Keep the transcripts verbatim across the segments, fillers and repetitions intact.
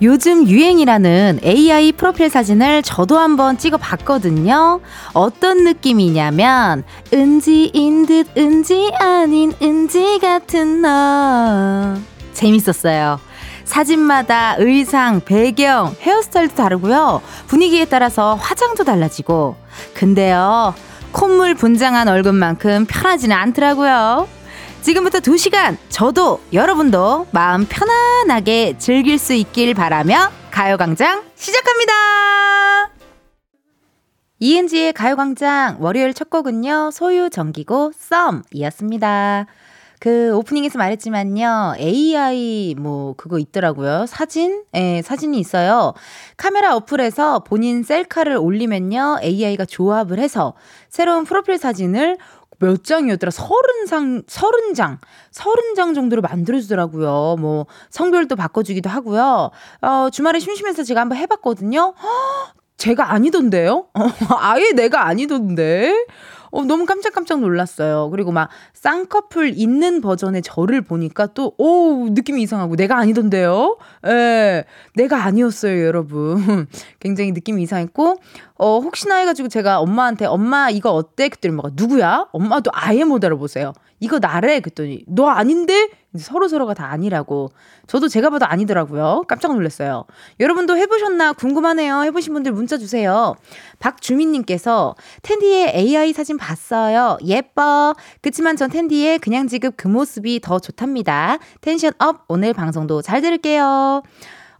요즘 유행이라는 에이아이 프로필 사진을 저도 한번 찍어봤거든요. 어떤 느낌이냐면 은지인 듯 은지 아닌 은지 같은 너. 재밌었어요. 사진마다 의상, 배경, 헤어스타일도 다르고요. 분위기에 따라서 화장도 달라지고. 근데요, 콧물 분장한 얼굴만큼 편하지는 않더라고요. 지금부터 두 시간 저도 여러분도 마음 편안하게 즐길 수 있길 바라며 가요광장 시작합니다. 이은지의 가요광장 월요일 첫 곡은요. 소유 정기고 썸이었습니다. 그 오프닝에서 말했지만요. 에이아이 뭐 그거 있더라고요. 사진? 예, 사진이 있어요. 카메라 어플에서 본인 셀카를 올리면요. 에이아이가 조합을 해서 새로운 프로필 사진을 몇 장이었더라? 서른 장, 서른 장, 서른 장 정도로 만들어주더라고요. 뭐, 성별도 바꿔주기도 하고요. 어, 주말에 심심해서 제가 한번 해봤거든요. 허, 제가 아니던데요? 아예 내가 아니던데? 어, 너무 깜짝깜짝 놀랐어요. 그리고 막, 쌍꺼풀 있는 버전의 저를 보니까 또, 오, 느낌이 이상하고, 내가 아니던데요? 예, 내가 아니었어요, 여러분. 굉장히 느낌이 이상했고, 어, 혹시나 해가지고 제가 엄마한테, 엄마 이거 어때? 그랬더니 엄마가, 누구야? 엄마도 아예 못 알아보세요. 이거 나래? 그랬더니, 너 아닌데? 서로서로가 다 아니라고. 저도 제가 봐도 아니더라고요. 깜짝 놀랐어요. 여러분도 해보셨나 궁금하네요. 해보신 분들 문자 주세요. 박주민님께서 텐디의 에이아이 사진 봤어요. 예뻐. 그치만 전 텐디의 그냥 지급 그 모습이 더 좋답니다. 텐션 업. 오늘 방송도 잘 들을게요.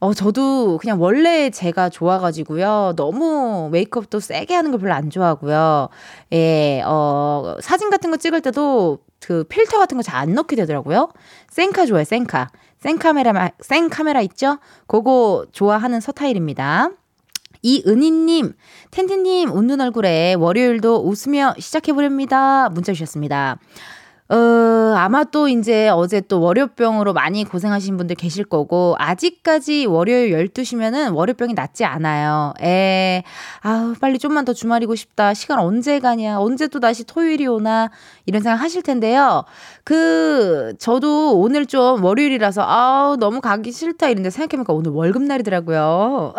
어, 저도 그냥 원래 제가 좋아가지고요. 너무 메이크업도 세게 하는 걸 별로 안 좋아하고요. 예, 어, 사진 같은 거 찍을 때도 그 필터 같은 거 잘 안 넣게 되더라고요. 셀카 좋아요, 셀카. 셀카메라, 셀카메라 있죠? 그거 좋아하는 서타일입니다. 이은희님, 텐디님 웃는 얼굴에 월요일도 웃으며 시작해보렵니다. 문자 주셨습니다. 어, 아마 또 이제 어제 또 월요병으로 많이 고생하신 분들 계실 거고, 아직까지 월요일 열두 시면은 월요병이 낫지 않아요. 에, 아우, 빨리 좀만 더 주말이고 싶다. 시간 언제 가냐. 언제 또 다시 토요일이 오나. 이런 생각 하실 텐데요. 그, 저도 오늘 좀 월요일이라서, 아우, 너무 가기 싫다. 이런데 생각해보니까 오늘 월급날이더라고요.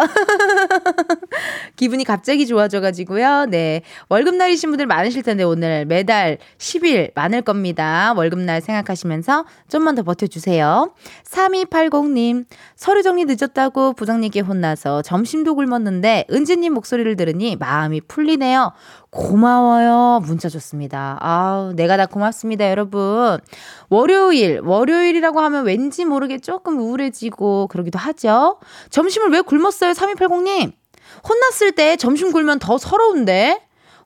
기분이 갑자기 좋아져가지고요. 네. 월급날이신 분들 많으실 텐데, 오늘 매달 십 일 많을 겁니다. 월급날 생각하시면서 좀만 더 버텨주세요. 삼이팔공님, 서류 정리 늦었다고 부장님께 혼나서 점심도 굶었는데 은지님 목소리를 들으니 마음이 풀리네요. 고마워요. 문자 줬습니다. 아우, 내가 다 고맙습니다, 여러분. 월요일, 월요일이라고 하면 왠지 모르게 조금 우울해지고 그러기도 하죠. 점심을 왜 굶었어요, 삼이팔공님? 혼났을 때 점심 굶으면 더 서러운데?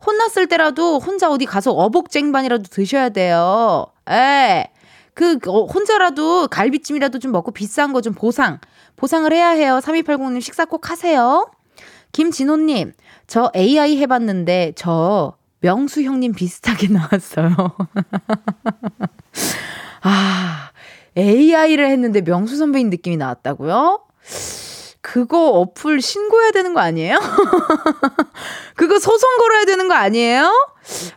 혼났을 때라도 혼자 어디 가서 어복쟁반이라도 드셔야 돼요. 에, 그 혼자라도 갈비찜이라도 좀 먹고 비싼 거 좀 보상. 보상을 해야 해요. 삼이팔공님 식사 꼭 하세요. 김진호님, 저 에이아이 해봤는데 저 명수 형님 비슷하게 나왔어요. 아, 에이아이를 했는데 명수 선배님 느낌이 나왔다고요? 그거 어플 신고해야 되는 거 아니에요? 그거 소송 걸어야 되는 거 아니에요?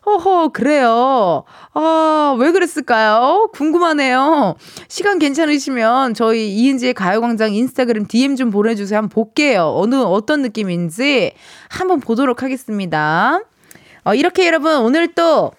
허허, 그래요. 아, 왜 그랬을까요? 궁금하네요. 시간 괜찮으시면 저희 이은지의 가요광장 인스타그램 디엠 좀 보내주세요. 한번 볼게요. 어느, 어떤 느낌인지 한번 보도록 하겠습니다. 어, 이렇게 여러분, 오늘 또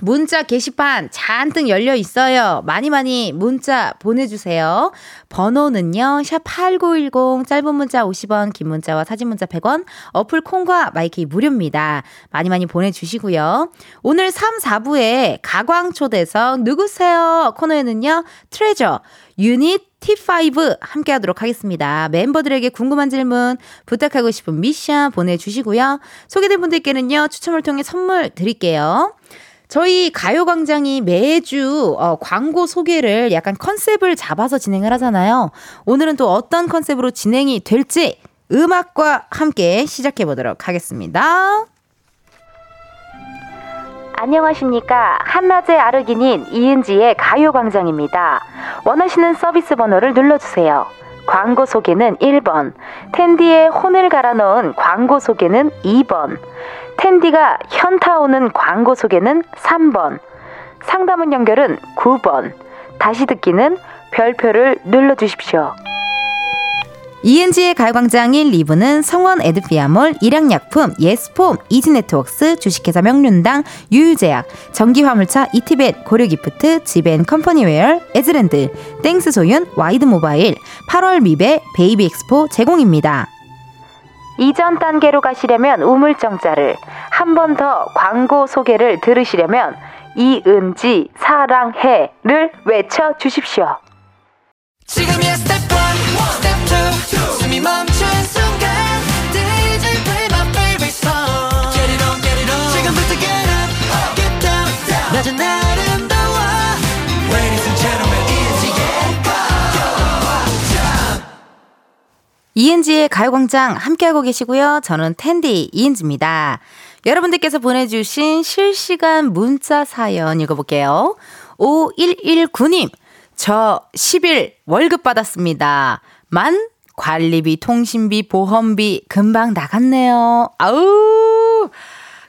문자 게시판 잔뜩 열려 있어요. 많이 많이 문자 보내주세요. 번호는요. 샵팔구일공, 짧은 문자 오십 원, 긴 문자와 사진 문자 백 원, 어플 콩과 마이케이 무료입니다. 많이 많이 보내주시고요. 오늘 삼, 사 부에 가광초대석 누구세요? 코너에는요. Treasure, 유닛 티 파이브 함께 하도록 하겠습니다. 멤버들에게 궁금한 질문, 부탁하고 싶은 미션 보내주시고요. 소개된 분들께는요. 추첨을 통해 선물 드릴게요. 저희 가요광장이 매주 어, 광고 소개를 약간 컨셉을 잡아서 진행을 하잖아요. 오늘은 또 어떤 컨셉으로 진행이 될지 음악과 함께 시작해보도록 하겠습니다. 안녕하십니까. 한낮의 아르기닌 이은지의 가요광장입니다. 원하시는 서비스 번호를 눌러주세요. 광고 소개는 일 번, 텐디에 혼을 갈아 넣은 광고 소개는 이 번, 텐디가 현타 오는 광고 소개는 삼 번, 상담원 연결은 구 번, 다시 듣기는 별표를 눌러주십시오. 이은지의 가요광장 일, 이 부는 성원 에드피아몰, 일양약품, 예스폼, 이지네트웍스, 주식회사 명륜당, 유유제약, 전기화물차 이티벳, 고려기프트, 지벤컴퍼니웨어, 에즈랜드, 땡스소윤, 와이드모바일, 팔월 미배, 베이비엑스포 제공입니다. 이전 단계로 가시려면 우물정자를, 한 번 더 광고 소개를 들으시려면 이은지 사랑해를 외쳐주십시오. 지금이야 스텝 일, 스텝 투, 숨이 멈춘 순간 디제이 play my favorite song. Get it on, get it on. 지금부터 get up, up. Get down, down. 낮은 아름다워. Ladies and gentlemen, 이은지의 가요광장. 이은지의 가요광장 함께하고 계시고요. 저는 텐디 이은지입니다. 여러분들께서 보내주신 실시간 문자 사연 읽어볼게요. 오일일구 님, 저 십 일 월급 받았습니다. 만 관리비, 통신비, 보험비 금방 나갔네요. 아우,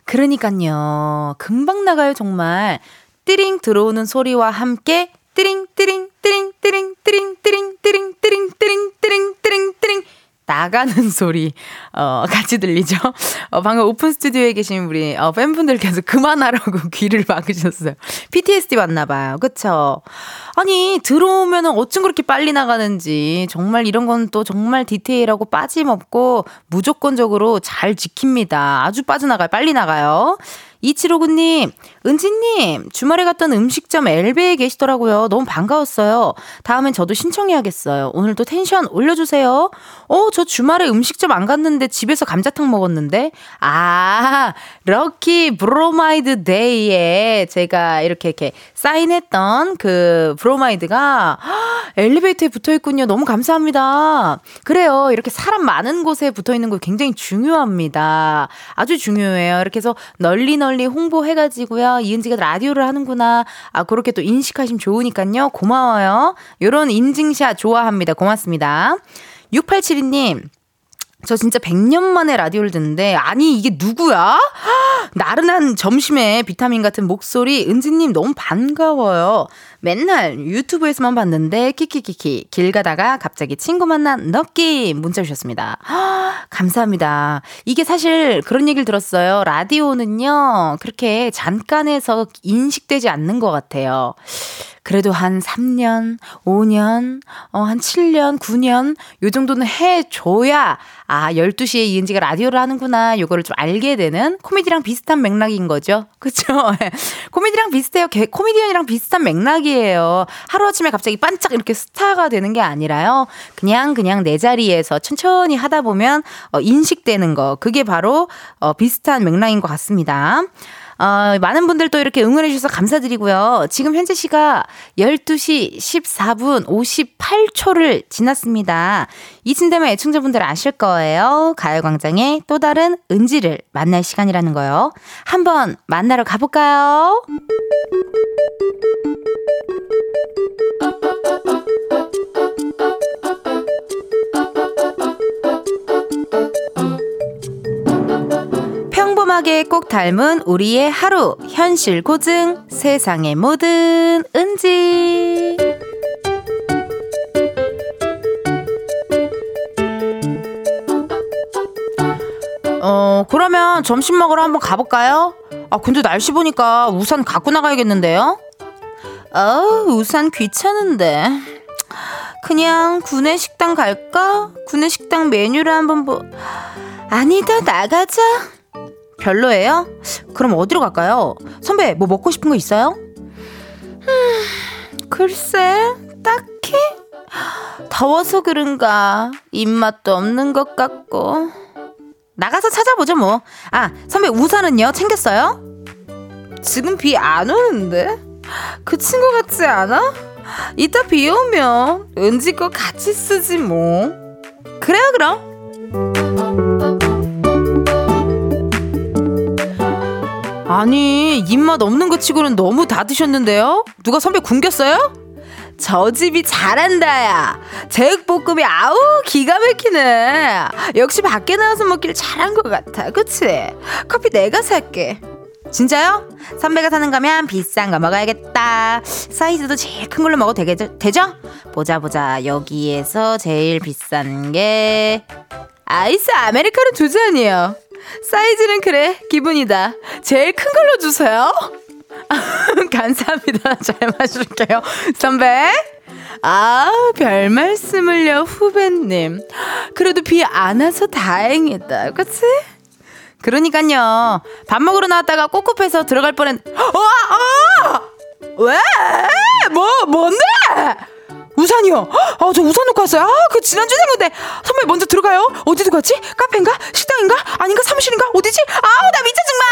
그러니까요. 금방 나가요 정말. 띠링 들어오는 소리와 함께 띠링 띠링 띠링 띠링 띠링 띠링 띠링 띠링 띠링 띠링 띠링 띠링 나가는 소리 어, 같이 들리죠? 어, 방금 오픈 스튜디오에 계신 우리 어, 팬분들께서 그만하라고 귀를 막으셨어요. 피티에스디 왔나 봐요. 그쵸? 아니, 들어오면 어쩜 그렇게 빨리 나가는지. 정말 이런 건 또 정말 디테일하고 빠짐없고 무조건적으로 잘 지킵니다. 아주 빠져나가요. 빨리 나가요. 이칠오구 님, 은지님, 주말에 갔던 음식점 엘베에 계시더라고요. 너무 반가웠어요. 다음엔 저도 신청해야겠어요. 오늘도 텐션 올려주세요. 어, 저 주말에 음식점 안 갔는데 집에서 감자탕 먹었는데. 아, 럭키 브로마이드 데이에 제가 이렇게 이렇게 사인했던 그 브로마이드가 엘리베이터에 붙어있군요. 너무 감사합니다. 그래요. 이렇게 사람 많은 곳에 붙어있는 거 굉장히 중요합니다. 아주 중요해요. 이렇게 해서 널리 널리 널리 홍보해가지고요. 이은지가 라디오를 하는구나. 아, 그렇게 또 인식하시면 좋으니까요. 고마워요. 요런 인증샷 좋아합니다. 고맙습니다. 육팔칠이 님, 저 진짜 백 년 만에 라디오를 듣는데, 아니 이게 누구야? 헉, 나른한 점심에 비타민 같은 목소리, 은지님 너무 반가워요. 맨날 유튜브에서만 봤는데 키키키키, 길 가다가 갑자기 친구 만난 느낌. 문자 주셨습니다. 헉, 감사합니다. 이게 사실 그런 얘기를 들었어요. 라디오는요 그렇게 잠깐에서 인식되지 않는 것 같아요. 그래도 한 삼 년, 오 년, 어, 한 칠 년, 구 년 요 정도는 해줘야 아, 열두 시에 이은지가 라디오를 하는구나 요거를 좀 알게 되는 코미디랑 비슷한 맥락인 거죠. 그렇죠? 코미디랑 비슷해요. 개, 코미디언이랑 비슷한 맥락이에요. 하루아침에 갑자기 반짝 이렇게 스타가 되는 게 아니라요. 그냥 그냥 내 자리에서 천천히 하다 보면 어, 인식되는 거, 그게 바로 어, 비슷한 맥락인 것 같습니다. 어, 많은 분들 또 이렇게 응원해 주셔서 감사드리고요. 지금 현재 시각 열두 시 십사 분 오십팔 초를 지났습니다. 이쯤 되면 애청자분들 아실 거예요. 가요광장의 또 다른 은지를 만날 시간이라는 거요. 한번 만나러 가볼까요? 평범하게 꼭 닮은 우리의 하루, 현실 고증, 세상의 모든 은지. 어, 그러면 점심 먹으러 한번 가볼까요? 아, 근데 날씨 보니까 우산 갖고 나가야겠는데요? 어, 우산 귀찮은데. 그냥 구내식당 갈까? 구내식당 메뉴를 한번 보... 아니다, 나가자. 별로예요? 그럼 어디로 갈까요? 선배, 뭐 먹고 싶은 거 있어요? 음, 글쎄, 딱히? 더워서 그런가 입맛도 없는 것 같고. 나가서 찾아보죠 뭐. 아, 선배 우산은요? 챙겼어요? 지금 비 안 오는데? 그 친구 같지 않아? 이따 비 오면 은지 거 같이 쓰지 뭐. 그래요 그럼. 아니, 입맛 없는 것 치고는 너무 다 드셨는데요? 누가 선배 굶겼어요? 저 집이 잘한다야. 제육볶음이 아우 기가 막히네. 역시 밖에 나와서 먹길 잘한 것 같아. 그치? 커피 내가 살게. 진짜요? 선배가 사는 거면 비싼 거 먹어야겠다. 사이즈도 제일 큰 걸로 먹어도 되겠, 되죠? 보자 보자. 여기에서 제일 비싼 게 아이스 아메리카노 두 잔이요. 사이즈는 그래 기분이다. 제일 큰 걸로 주세요. 감사합니다. 잘 마실게요. 선배. 아, 별 말씀을요, 후배님. 그래도 비 안 와서 다행이다. 그치? 그러니까요. 밥 먹으러 나왔다가 꿉꿉해서 들어갈 뻔했. 어, 아! 왜? 뭐 뭔데? 우산이요. 아, 저 우산 놓고 왔어요. 아, 그 지난주 생각인데. 선배 먼저 들어가요. 어디로 갔지? 카페인가? 식당인가? 아닌가? 사무실인가? 어디지? 아우, 나 미쳐 정말.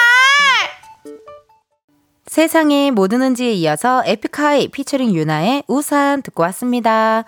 세상에 모든 은지에 이어서 에픽하이 피처링 유나의 우산 듣고 왔습니다.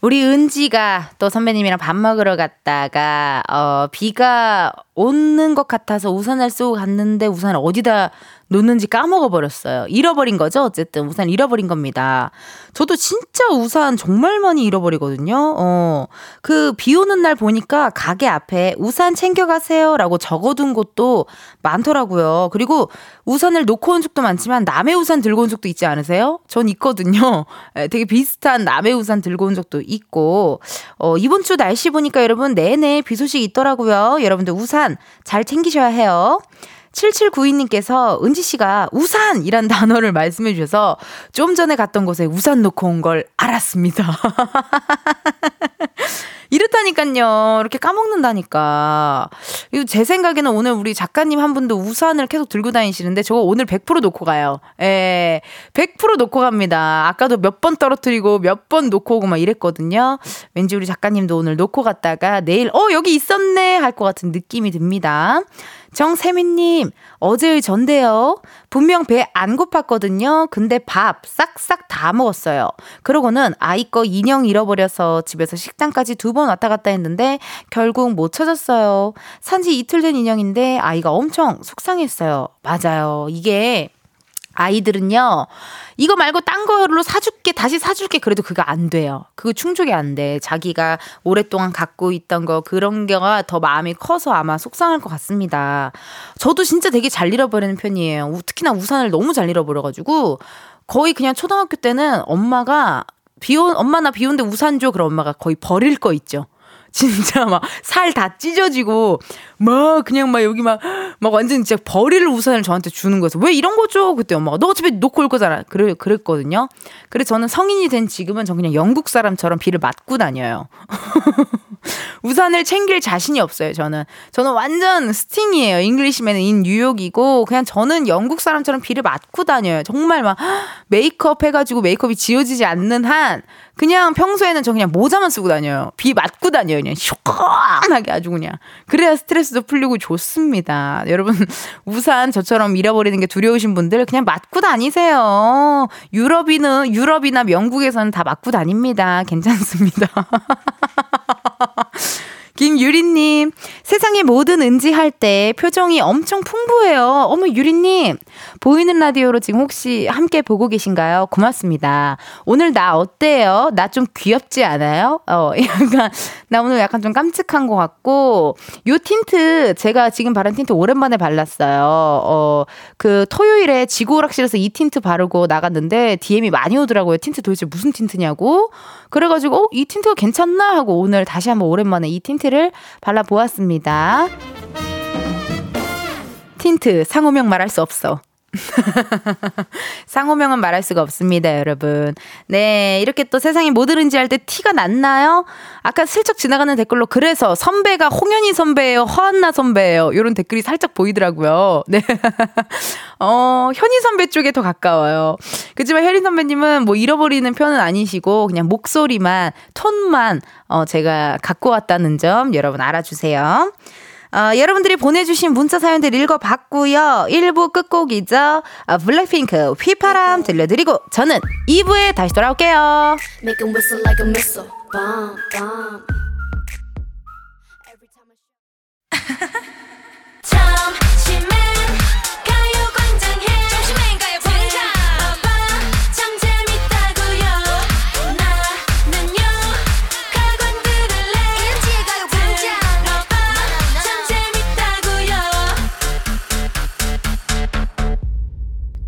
우리 은지가 또 선배님이랑 밥 먹으러 갔다가 어, 비가 오는 것 같아서 우산을 쓰고 갔는데 우산을 어디다 놓는지 까먹어버렸어요. 잃어버린 거죠. 어쨌든 우산 잃어버린 겁니다. 저도 진짜 우산 정말 많이 잃어버리거든요. 어, 그 비 오는 날 보니까 가게 앞에 우산 챙겨가세요 라고 적어둔 곳도 많더라고요. 그리고 우산을 놓고 온 적도 많지만 남의 우산 들고 온 적도 있지 않으세요? 전 있거든요. 되게 비슷한 남의 우산 들고 온 적도 있고 어, 이번 주 날씨 보니까 여러분 내내 비 소식이 있더라고요. 여러분들 우산 잘 챙기셔야 해요. 칠칠구이님께서 은지씨가 우산이란 단어를 말씀해 주셔서 좀 전에 갔던 곳에 우산 놓고 온 걸 알았습니다. 이렇다니까요. 이렇게 까먹는다니까. 제 생각에는 오늘 우리 작가님 한 분도 우산을 계속 들고 다니시는데 저거 오늘 백 퍼센트 놓고 가요. 예, 백 퍼센트 놓고 갑니다. 아까도 몇 번 떨어뜨리고 몇 번 놓고 오고 막 이랬거든요. 왠지 우리 작가님도 오늘 놓고 갔다가 내일 어 여기 있었네 할 것 같은 느낌이 듭니다. 정세민님, 어제의 전데요. 분명 배 안 고팠거든요. 근데 밥 싹싹 다 먹었어요. 그러고는 아이 거 인형 잃어버려서 집에서 식당까지 두 번 왔다 갔다 했는데 결국 못 찾았어요. 산지 이틀 된 인형인데 아이가 엄청 속상했어요. 맞아요. 이게 아이들은요. 이거 말고 딴 걸로 사줄게 다시 사줄게 그래도 그거 안 돼요. 그거 충족이 안 돼. 자기가 오랫동안 갖고 있던 거 그런 거가 더 마음이 커서 아마 속상할 것 같습니다. 저도 진짜 되게 잘 잃어버리는 편이에요. 특히나 우산을 너무 잘 잃어버려가지고 거의 그냥 초등학교 때는 엄마가 비온 엄마 나 비 온데 우산 줘 그럼 엄마가 거의 버릴 거 있죠. 진짜 막 살 다 찢어지고 막 그냥 막 여기 막 막 완전 진짜 버릴 우산을 저한테 주는 거였어. 왜 이런 거죠? 그때 엄마가 너 어차피 놓고 올 거잖아. 그래 그랬거든요. 그래서 저는 성인이 된 지금은 전 그냥 영국 사람처럼 비를 맞고 다녀요. 우산을 챙길 자신이 없어요. 저는 저는 완전 스팅이에요. 잉글리시맨은 인 뉴욕이고 그냥 저는 영국 사람처럼 비를 맞고 다녀요. 정말 막 메이크업 해가지고 메이크업이 지워지지 않는 한 그냥 평소에는 저 그냥 모자만 쓰고 다녀요. 비 맞고 다녀요. 그냥 시원하게 아주 그냥. 그래야 스트레스도 풀리고 좋습니다. 여러분 우산 저처럼 잃어버리는 게 두려우신 분들 그냥 맞고 다니세요. 유럽인은 유럽이나 영국에서는 다 맞고 다닙니다. 괜찮습니다. 김유리님, 세상의 모든 은지 할 때 표정이 엄청 풍부해요. 어머 유리님, 보이는 라디오로 지금 혹시 함께 보고 계신가요? 고맙습니다. 오늘 나 어때요? 나 좀 귀엽지 않아요? 어, 약간 나 오늘 약간 좀 깜찍한 것 같고 요 틴트 제가 지금 바른 틴트 오랜만에 발랐어요. 어, 그 토요일에 지구오락실에서 이 틴트 바르고 나갔는데 디엠이 많이 오더라고요. 틴트 도대체 무슨 틴트냐고. 그래가지고 어, 이 틴트가 괜찮나 하고 오늘 다시 한번 오랜만에 이 틴트 틴트를 발라보았습니다. 틴트 상호명 말할 수 없어. 상호명은 말할 수가 없습니다, 여러분. 네, 이렇게 또 세상이 뭐 들은지 할 때 티가 났나요? 아까 슬쩍 지나가는 댓글로 그래서 선배가 홍현희 선배예요, 허한나 선배예요 이런 댓글이 살짝 보이더라고요. 네, 어, 현희 선배 쪽에 더 가까워요. 그렇지만 혜린 선배님은 뭐 잃어버리는 편은 아니시고 그냥 목소리만, 톤만 어, 제가 갖고 왔다는 점 여러분 알아주세요. 어, 여러분들이 보내주신 문자 사연들 읽어봤고요. 일 부 끝곡이죠. 어, 블랙핑크 휘파람 들려드리고 저는 이 부에 다시 돌아올게요. Make 'em whistle like a missile. Bomb, bomb. Every time I...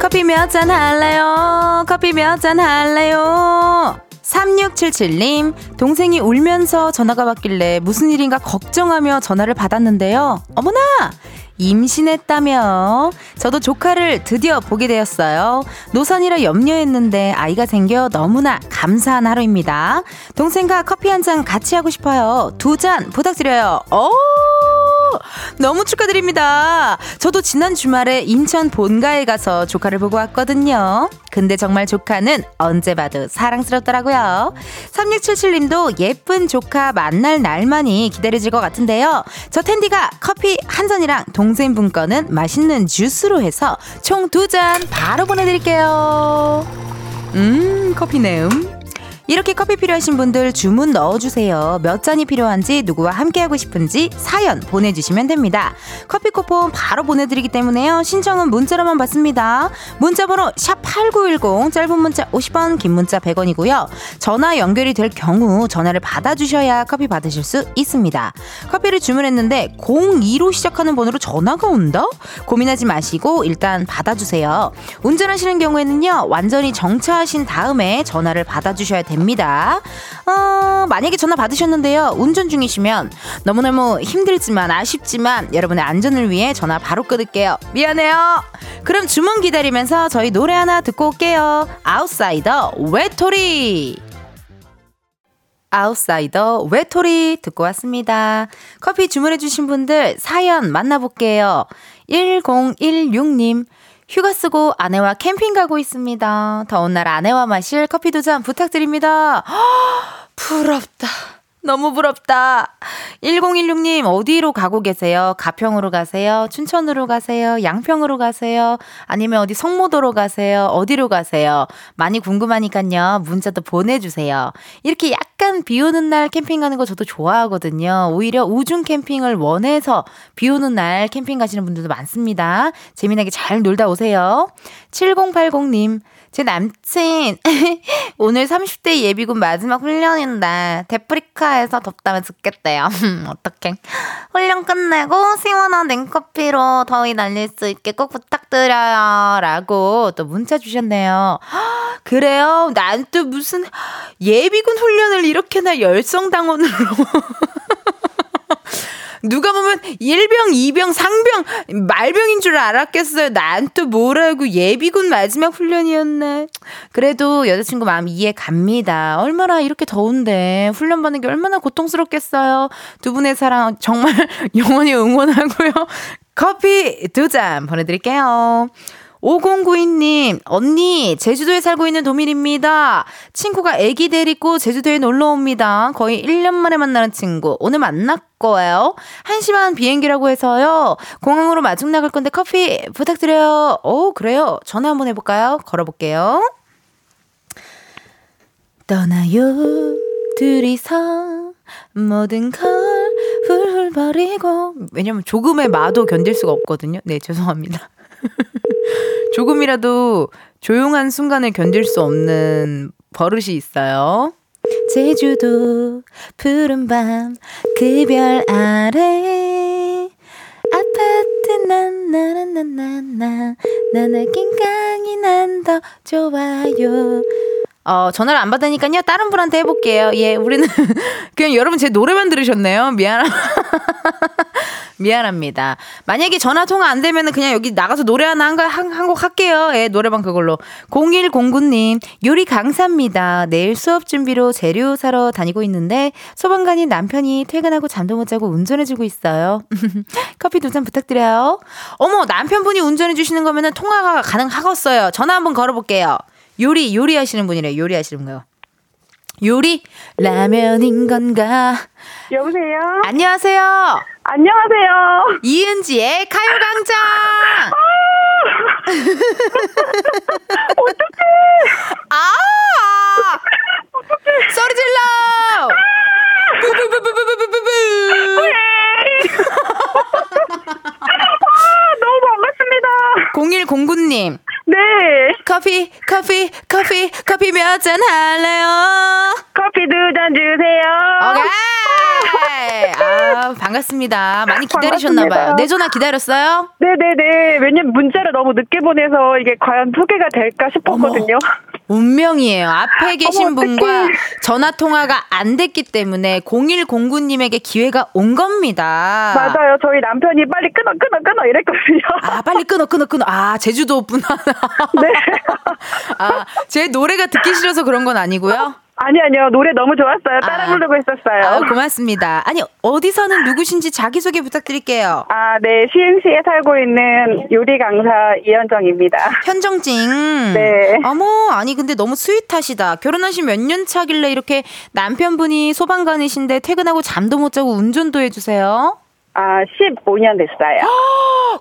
커피 몇 잔 할래요? 커피 몇 잔 할래요? 삼육칠칠님, 동생이 울면서 전화가 왔길래 무슨 일인가 걱정하며 전화를 받았는데요. 어머나! 임신했다며. 저도 조카를 드디어 보게 되었어요. 노산이라 염려했는데 아이가 생겨 너무나 감사한 하루입니다. 동생과 커피 한 잔 같이 하고 싶어요. 두 잔 부탁드려요. 오! 너무 축하드립니다. 저도 지난 주말에 인천 본가에 가서 조카를 보고 왔거든요. 근데 정말 조카는 언제 봐도 사랑스럽더라고요. 삼육칠칠님도 예쁜 조카 만날 날만이 기다려질 것 같은데요. 저 텐디가 커피 한 잔이랑 동생분 거는 맛있는 주스로 해서 총 두 잔 바로 보내드릴게요. 음, 커피 내음. 이렇게 커피 필요하신 분들 주문 넣어주세요. 몇 잔이 필요한지, 누구와 함께하고 싶은지 사연 보내주시면 됩니다. 커피 쿠폰 바로 보내드리기 때문에요. 신청은 문자로만 받습니다. 문자번호 샵팔구일공, 짧은 문자 오십 원, 긴 문자 백 원이고요. 전화 연결이 될 경우 전화를 받아주셔야 커피 받으실 수 있습니다. 커피를 주문했는데 공이로 시작하는 번호로 전화가 온다? 고민하지 마시고 일단 받아주세요. 운전하시는 경우에는요, 완전히 정차하신 다음에 전화를 받아주셔야 됩니다. 됩니다. 어, 만약에 전화 받으셨는데요, 운전 중이시면 너무너무 힘들지만 아쉽지만 여러분의 안전을 위해 전화 바로 끊을게요. 미안해요. 그럼 주문 기다리면서 저희 노래 하나 듣고 올게요. 아웃사이더 외톨이. 아웃사이더 외톨이 듣고 왔습니다. 커피 주문해주신 분들 사연 만나볼게요. 일공일육님, 휴가 쓰고 아내와 캠핑 가고 있습니다. 더운 날 아내와 마실 커피 두 잔 부탁드립니다. 허, 부럽다. 너무 부럽다. 일공일육님, 어디로 가고 계세요? 가평으로 가세요? 춘천으로 가세요? 양평으로 가세요? 아니면 어디 성모도로 가세요? 어디로 가세요? 많이 궁금하니까요, 문자도 보내주세요. 이렇게 약간 비 오는 날 캠핑 가는 거 저도 좋아하거든요. 오히려 우중 캠핑을 원해서 비 오는 날 캠핑 가시는 분들도 많습니다. 재미나게 잘 놀다 오세요. 칠공팔공님, 제 남친 오늘 삼십 대 예비군 마지막 훈련인데 데프리카에서 덥다면 죽겠대요. 어떡해. 훈련 끝내고 시원한 냉커피로 더위 날릴 수 있게 꼭 부탁드려요, 라고 또 문자 주셨네요. 그래요? 난 또 무슨 예비군 훈련을 이렇게나 열성당원으로 누가 보면 일병, 이병, 상병, 말병인 줄 알았겠어요. 난 또 뭐라고 예비군 마지막 훈련이었네. 그래도 여자친구 마음 이해 갑니다. 얼마나 이렇게 더운데 훈련 받는 게 얼마나 고통스럽겠어요. 두 분의 사랑 정말 영원히 응원하고요. 커피 두 잔 보내드릴게요. 오공구이님, 언니, 제주도에 살고 있는 도밀입니다. 친구가 애기 데리고 제주도에 놀러 옵니다. 거의 일 년 만에 만나는 친구. 오늘 만났고요. 한 시간 비행기라고 해서요. 공항으로 마중 나갈 건데 커피 부탁드려요. 오, 그래요. 전화 한번 해볼까요? 걸어볼게요. 떠나요, 둘이서. 모든 걸 훌훌 버리고. 왜냐면 조금의 마도 견딜 수가 없거든요. 네, 죄송합니다. 조금이라도 조용한 순간을 견딜 수 없는 버릇이 있어요. 제주도 푸른 밤 그 별 아래 아파트 난나나나나나 나나 낑깡이 난 더 좋아요. 어, 전화를 안 받으니까요, 다른 분한테 해볼게요. 예, 우리는 그냥 여러분 제 노래만 들으셨네요. 미안 미안합니다. 만약에 전화 통화 안 되면은 그냥 여기 나가서 노래 하나 한 곡 할게요. 예, 노래방 그걸로. 공일공구님, 요리 강사입니다. 내일 수업 준비로 재료 사러 다니고 있는데 소방관인 남편이 퇴근하고 잠도 못 자고 운전해주고 있어요. 커피 두 잔 부탁드려요. 어머, 남편분이 운전해주시는 거면은 통화가 가능하겠어요. 전화 한번 걸어볼게요. 요리, 요리하시는 분이래요. 요리하시는 거요. 요리? 라면인 건가? 여보세요? 안녕하세요? 안녕하세요? 이은지의 가요광장! 아! 어떡해! 아! 소리 질러! 뿌뿌뿌뿌뿌뿌뿌! 너무 반갑습니다. 공일공구 님. 네. 커피, 커피, 커피, 커피 몇 잔 할래요? 커피 두 잔 주세요. 오케이. 아, 반갑습니다. 많이 기다리셨나봐요. 내 전화 기다렸어요? 네네네. 왜냐면 문자를 너무 늦게 보내서 이게 과연 소개가 될까 싶었거든요. 어머. 운명이에요. 앞에 계신 어머, 분과 전화통화가 안 됐기 때문에 공일공구 님에게 기회가 온 겁니다. 맞아요. 저희 남편이 빨리 끊어 끊어 끊어 이랬거든요. 아, 빨리 끊어 끊어 끊어. 아, 제주도뿐 하나. 네. 아, 제 노래가 듣기 싫어서 그런 건 아니고요? 아니, 아니요. 노래 너무 좋았어요. 따라 아, 부르고 있었어요. 아, 고맙습니다. 아니, 어디서는 누구신지 자기소개 부탁드릴게요. 아, 네. 시흥시에 살고 있는 요리 강사 이현정입니다. 현정찡. 네. 어머, 아니, 근데 너무 스윗하시다. 결혼하신 몇 년 차길래 이렇게 남편분이 소방관이신데 퇴근하고 잠도 못 자고 운전도 해주세요? 아, 십오 년 됐어요.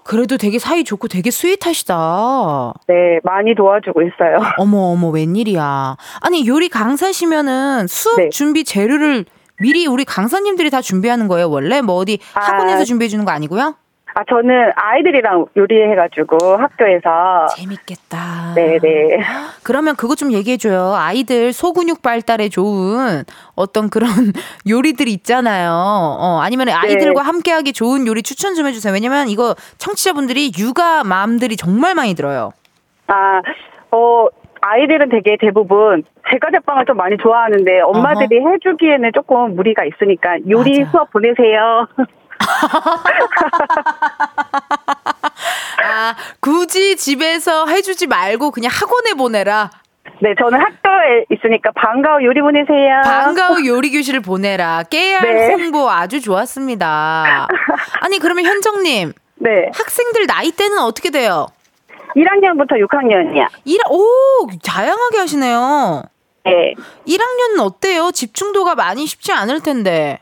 그래도 되게 사이 좋고 되게 스윗하시다. 네, 많이 도와주고 있어요. 어머, 어머, 웬일이야. 아니, 요리 강사시면은 수업 네. 준비 재료를 미리 우리 강사님들이 다 준비하는 거예요, 원래? 뭐 어디 학원에서 아, 준비해 주는 거 아니고요? 아, 저는 아이들이랑 요리해가지고 학교에서. 재밌겠다. 네네. 그러면 그거 좀 얘기해줘요. 아이들 소근육 발달에 좋은 어떤 그런 요리들이 있잖아요. 어, 아니면 아이들과 네. 함께하기 좋은 요리 추천 좀 해주세요. 왜냐면 이거 청취자분들이 육아 맘들이 정말 많이 들어요. 아, 어, 아이들은 되게 대부분 제과제빵을 좀 많이 좋아하는데 엄마들이 어허. 해주기에는 조금 무리가 있으니까 요리 맞아. 수업 보내세요. 아, 굳이 집에서 해주지 말고 그냥 학원에 보내라. 네, 저는 학교에 있으니까 방과후 요리 보내세요. 방과후 요리 교실을 보내라. 깨알 네. 홍보 아주 좋았습니다. 아니, 그러면 현정님, 네. 학생들 나이대는 어떻게 돼요? 일 학년부터 육 학년이야. 일, 오, 다양하게 하시네요. 네. 일 학년은 어때요? 집중도가 많이 쉽지 않을 텐데.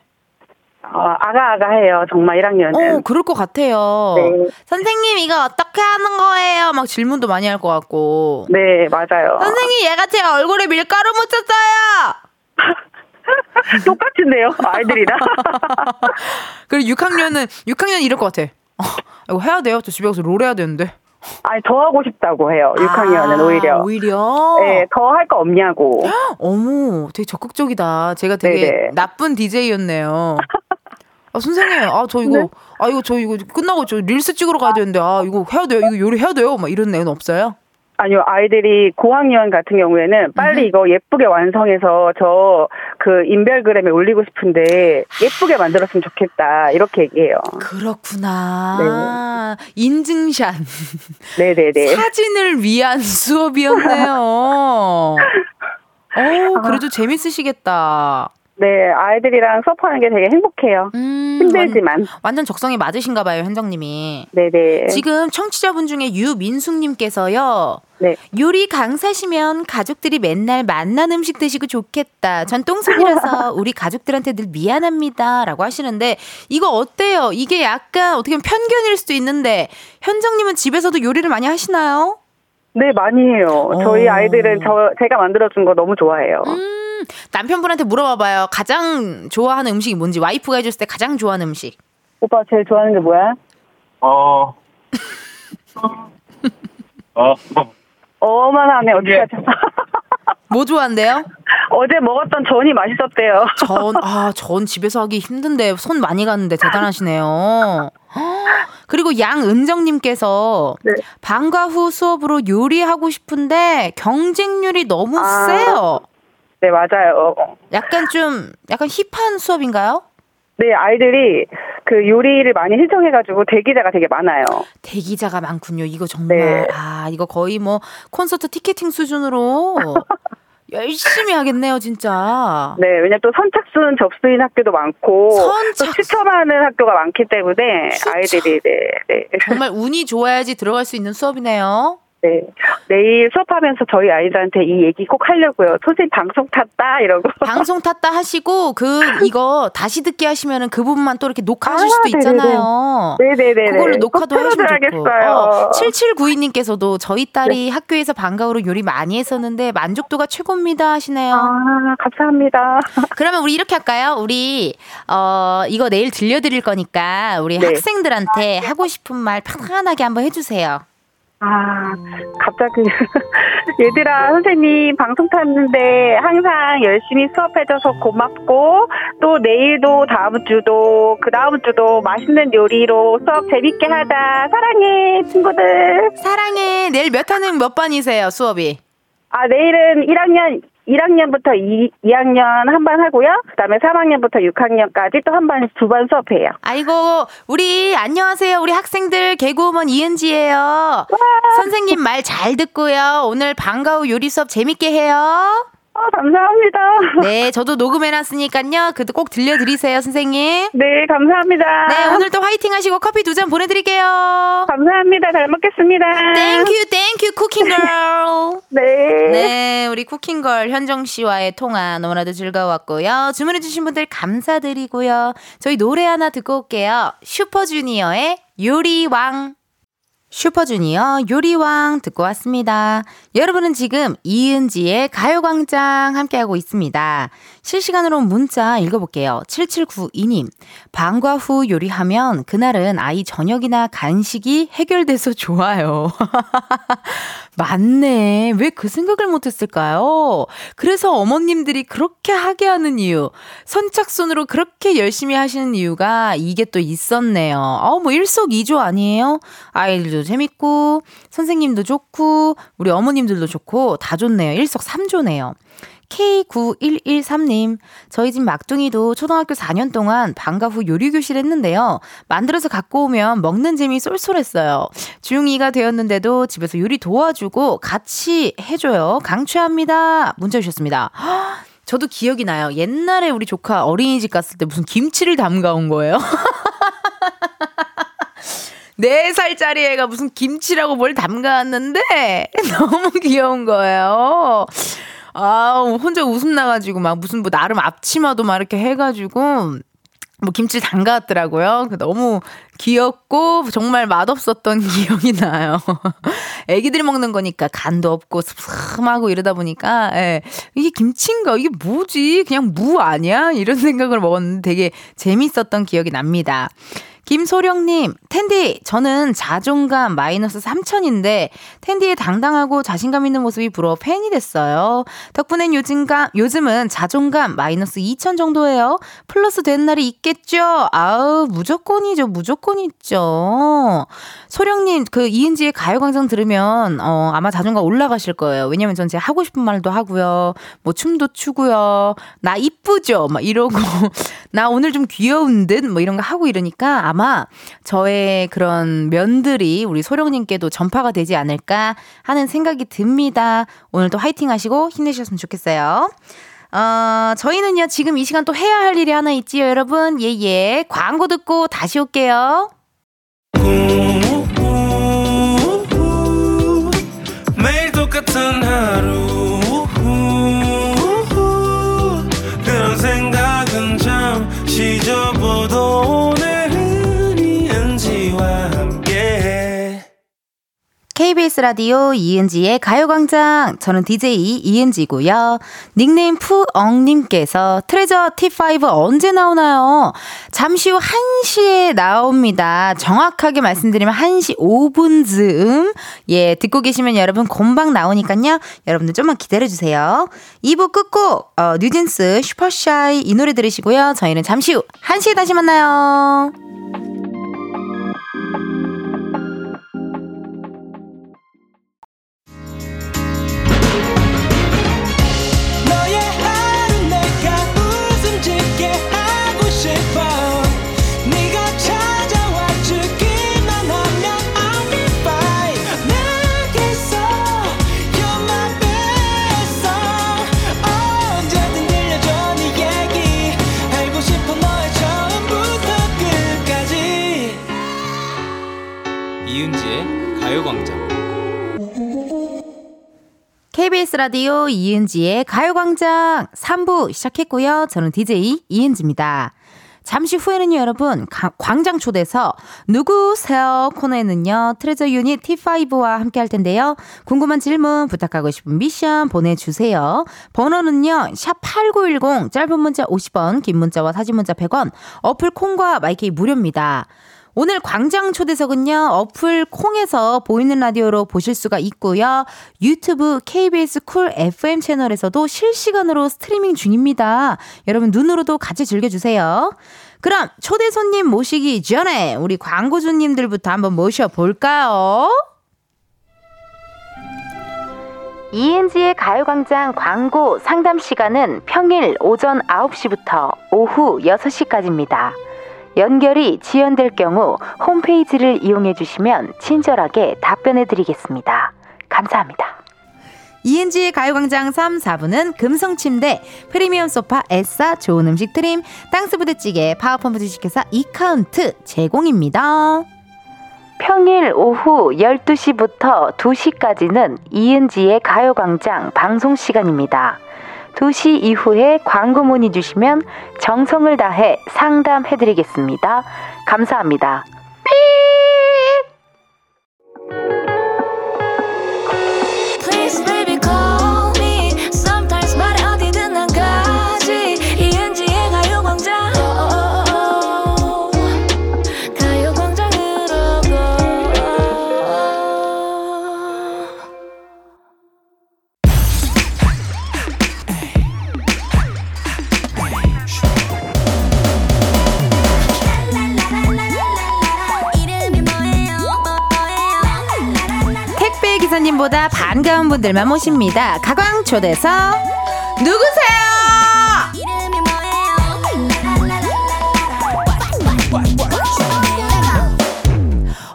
어, 아가아가 해요. 정말 일 학년은. 어, 그럴 것 같아요. 네. 선생님 이거 어떻게 하는 거예요? 막 질문도 많이 할 것 같고. 네, 맞아요. 선생님 얘가 제 얼굴에 밀가루 묻혔어요. 똑같은데요, 아이들이랑. 그리고 육 학년은 육 학년 이럴 것 같아. 어, 이거 해야 돼요? 저 집에 가서 롤 해야 되는데. 아니, 더 하고 싶다고 해요. 육 학년은 아, 오히려. 오히려? 네, 더 할 거 없냐고. 어머, 되게 적극적이다. 제가 되게 네네. 나쁜 디제이였네요. 아, 선생님, 아, 저 이거, 네? 아, 이거, 저 이거 끝나고 저 릴스 찍으러 가야 되는데, 아, 이거 해야 돼요? 이거 요리 해야 돼요? 막 이런 애는 없어요? 아니요, 아이들이 고학년 같은 경우에는 빨리 음. 이거 예쁘게 완성해서 저 그 인별그램에 올리고 싶은데 예쁘게 만들었으면 좋겠다 이렇게 얘기해요. 그렇구나. 네. 인증샷. 네네네. 사진을 위한 수업이었네요. 오, 그래도 아. 재밌으시겠다. 네, 아이들이랑 수업하는 게 되게 행복해요. 음, 힘들지만. 완, 완전 적성에 맞으신가 봐요, 현정님이. 네네. 지금 청취자분 중에 유민숙님께서요. 네. 요리 강사시면 가족들이 맨날 맛난 음식 드시고 좋겠다. 전 똥손이라서 우리 가족들한테 늘 미안합니다. 라고 하시는데 이거 어때요? 이게 약간 어떻게 보면 편견일 수도 있는데 현정님은 집에서도 요리를 많이 하시나요? 네, 많이 해요. 오. 저희 아이들은 저, 제가 만들어준 거 너무 좋아해요. 음. 남편분한테 물어봐봐요. 가장 좋아하는 음식이 뭔지. 와이프가 해줬을 때 가장 좋아하는 음식. 오빠 제일 좋아하는 게 뭐야? 어. 어. 어만 하네. 어디까지. 뭐 좋아한대요? 어제 먹었던 전이 맛있었대요. 전, 아, 전 집에서 하기 힘든데 손 많이 갔는데 대단하시네요. 그리고 양은정님께서 네. 방과 후 수업으로 요리하고 싶은데 경쟁률이 너무 아. 세요. 네, 맞아요. 약간 좀, 약간 힙한 수업인가요? 네, 아이들이 그 요리를 많이 신청해가지고 대기자가 되게 많아요. 대기자가 많군요. 이거 정말. 네. 아, 이거 거의 뭐 콘서트 티켓팅 수준으로 열심히 하겠네요, 진짜. 네, 왜냐면 또 선착순 접수인 학교도 많고. 선착순. 또 추첨하는 학교가 많기 때문에 추첨. 아이들이, 네, 네. 정말 운이 좋아야지 들어갈 수 있는 수업이네요. 네. 내일 수업하면서 저희 아이들한테 이 얘기 꼭 하려고요. 선생님 방송 탔다 이러고. 방송 탔다 하시고 그 이거 다시 듣기 하시면은 그 부분만 또 이렇게 녹화하실 아, 수도 있잖아요. 네네네. 그걸로 녹화도 하시면 좋고. 어, 칠칠구이 님께서도 저희 딸이 네. 학교에서 방과후로 요리 많이 했었는데 만족도가 최고입니다 하시네요. 아, 감사합니다. 그러면 우리 이렇게 할까요? 우리 어 이거 내일 들려드릴 거니까 우리 네. 학생들한테 하고 싶은 말 편안하게 한번 해주세요. 아, 갑자기. 얘들아, 선생님, 방송 탔는데 항상 열심히 수업해줘서 고맙고, 또 내일도 다음 주도, 그 다음 주도 맛있는 요리로 수업 재밌게 하자. 사랑해, 친구들. 사랑해. 내일 몇 학년 몇 반이세요, 수업이? 아, 내일은 일 학년. 일 학년부터 이 학년 한 반 하고요. 그다음에 삼 학년부터 육 학년까지 또 한 반, 두 반 수업해요. 아이고, 우리 안녕하세요. 우리 학생들 개그우먼 이은지예요. 와. 선생님 말 잘 듣고요. 오늘 방과후 요리 수업 재밌게 해요. 아, 감사합니다. 네, 저도 녹음해놨으니까요. 그도 꼭 들려드리세요, 선생님. 네, 감사합니다. 네, 오늘도 화이팅 하시고 커피 두 잔 보내드릴게요. 감사합니다. 잘 먹겠습니다. 땡큐, 땡큐, 쿠킹걸. 네. 네, 우리 쿠킹걸 현정 씨와의 통화 너무나도 즐거웠고요. 주문해주신 분들 감사드리고요. 저희 노래 하나 듣고 올게요. 슈퍼주니어의 요리왕. 슈퍼주니어 요리왕 듣고 왔습니다. 여러분은 지금 이은지의 가요광장 함께하고 있습니다. 실시간으로 문자 읽어볼게요. 칠칠구이 님. 방과 후 요리하면 그날은 아이 저녁이나 간식이 해결돼서 좋아요. 맞네. 왜 그 생각을 못했을까요? 그래서 어머님들이 그렇게 하게 하는 이유. 선착순으로 그렇게 열심히 하시는 이유가 이게 또 있었네요. 어, 뭐 일석이조 아니에요? 아이들도 재밌고 선생님도 좋고 우리 어머님들도 좋고 다 좋네요. 일석삼조네요. 케이 구일일삼 님, 저희 집 막둥이도 초등학교 사 년 동안 방과 후 요리교실 했는데요. 만들어서 갖고 오면 먹는 재미 쏠쏠했어요. 중이가 되었는데도 집에서 요리 도와주고 같이 해줘요. 강추합니다. 문자 주셨습니다. 허, 저도 기억이 나요. 옛날에 우리 조카 어린이집 갔을 때 무슨 김치를 담가온 거예요. 네 살짜리 애가 무슨 김치라고 뭘 담가왔는데 너무 귀여운 거예요. 아, 혼자 웃음 나가지고, 막, 무슨, 뭐, 나름 앞치마도 막 이렇게 해가지고, 뭐, 김치를 담가왔더라고요. 너무 귀엽고, 정말 맛없었던 기억이 나요. 애기들이 먹는 거니까, 간도 없고, 슴슴하고 이러다 보니까, 예. 이게 김치인가? 이게 뭐지? 그냥 무 아니야? 이런 생각을 먹었는데 되게 재밌었던 기억이 납니다. 김소령님, 텐디, 저는 자존감 마이너스 삼천인데, 텐디의 당당하고 자신감 있는 모습이 부러워 팬이 됐어요. 덕분엔 요즘가, 요즘은 자존감 마이너스 이천 정도예요. 플러스 된 날이 있겠죠? 아우, 무조건이죠. 무조건 있죠. 소령님, 그 이은지의 가요광장 들으면, 어, 아마 자존감 올라가실 거예요. 왜냐면 전 제가 하고 싶은 말도 하고요. 뭐, 춤도 추고요. 나 이쁘죠? 막 이러고, 나 오늘 좀 귀여운 듯? 뭐 이런 거 하고 이러니까, 아마 저의 그런 면들이 우리 소령님께도 전파가 되지 않을까 하는 생각이 듭니다. 오늘도 화이팅 하시고 힘내셨으면 좋겠어요. 어, 저희는요, 지금 이 시간 또 해야 할 일이 하나 있지요, 여러분. 예, 예. 광고 듣고 다시 올게요. 매일 똑같은 하루 그런 생각은 잠시 접어도 케이비에스 라디오 이은지의 가요광장. 저는 디제이 이은지고요. 닉네임 푸엉님께서 트레저 티 파이브 언제 나오나요? 잠시 후 한 시에 나옵니다. 정확하게 말씀드리면 한 시 오 분 즈음. 예, 듣고 계시면 여러분 금방 나오니까요. 여러분들 좀만 기다려주세요. 이 부 끝곡 어, 뉴진스 슈퍼샤이 이 노래 들으시고요. 저희는 잠시 후 한 시에 다시 만나요. 이은지의 가요광장. 케이비에스 라디오 이은지의 가요광장 삼 부 시작했고요. 저는 디제이 이은지입니다. 잠시 후에는요, 여러분, 가, 광장 초대석 누구세요? 코너에는요, 트레저 유닛 티파이브와 함께 할 텐데요. 궁금한 질문, 부탁하고 싶은 미션 보내주세요. 번호는요, 샵 팔구일공, 짧은 문자 오십 원, 긴 문자와 사진 문자 백 원, 어플 콩과 마이케이 무료입니다. 오늘 광장 초대석은요, 어플 콩에서 보이는 라디오로 보실 수가 있고요. 유튜브 케이비에스 쿨 에프엠 채널에서도 실시간으로 스트리밍 중입니다. 여러분 눈으로도 같이 즐겨주세요. 그럼 초대 손님 모시기 전에 우리 광고주님들부터 한번 모셔볼까요? 이은지의 가요광장 광고 상담 시간은 평일 오전 아홉 시부터 오후 여섯 시까지입니다. 연결이 지연될 경우 홈페이지를 이용해 주시면 친절하게 답변해 드리겠습니다. 감사합니다. 이은지의 가요광장 삼, 사 부는 금성침대, 프리미엄 소파, 에싸, 좋은 음식 트림, 땅스부대찌개, 파워펌프 주식회사 이카운트 제공입니다. 평일 오후 열두 시부터 두 시까지는 이은지의 가요광장 방송 시간입니다. 두 시 이후에 광고 문의 주시면 정성을 다해 상담해드리겠습니다. 감사합니다. 보다 반가운 분들만 모십니다. 가광초대석 누구세요?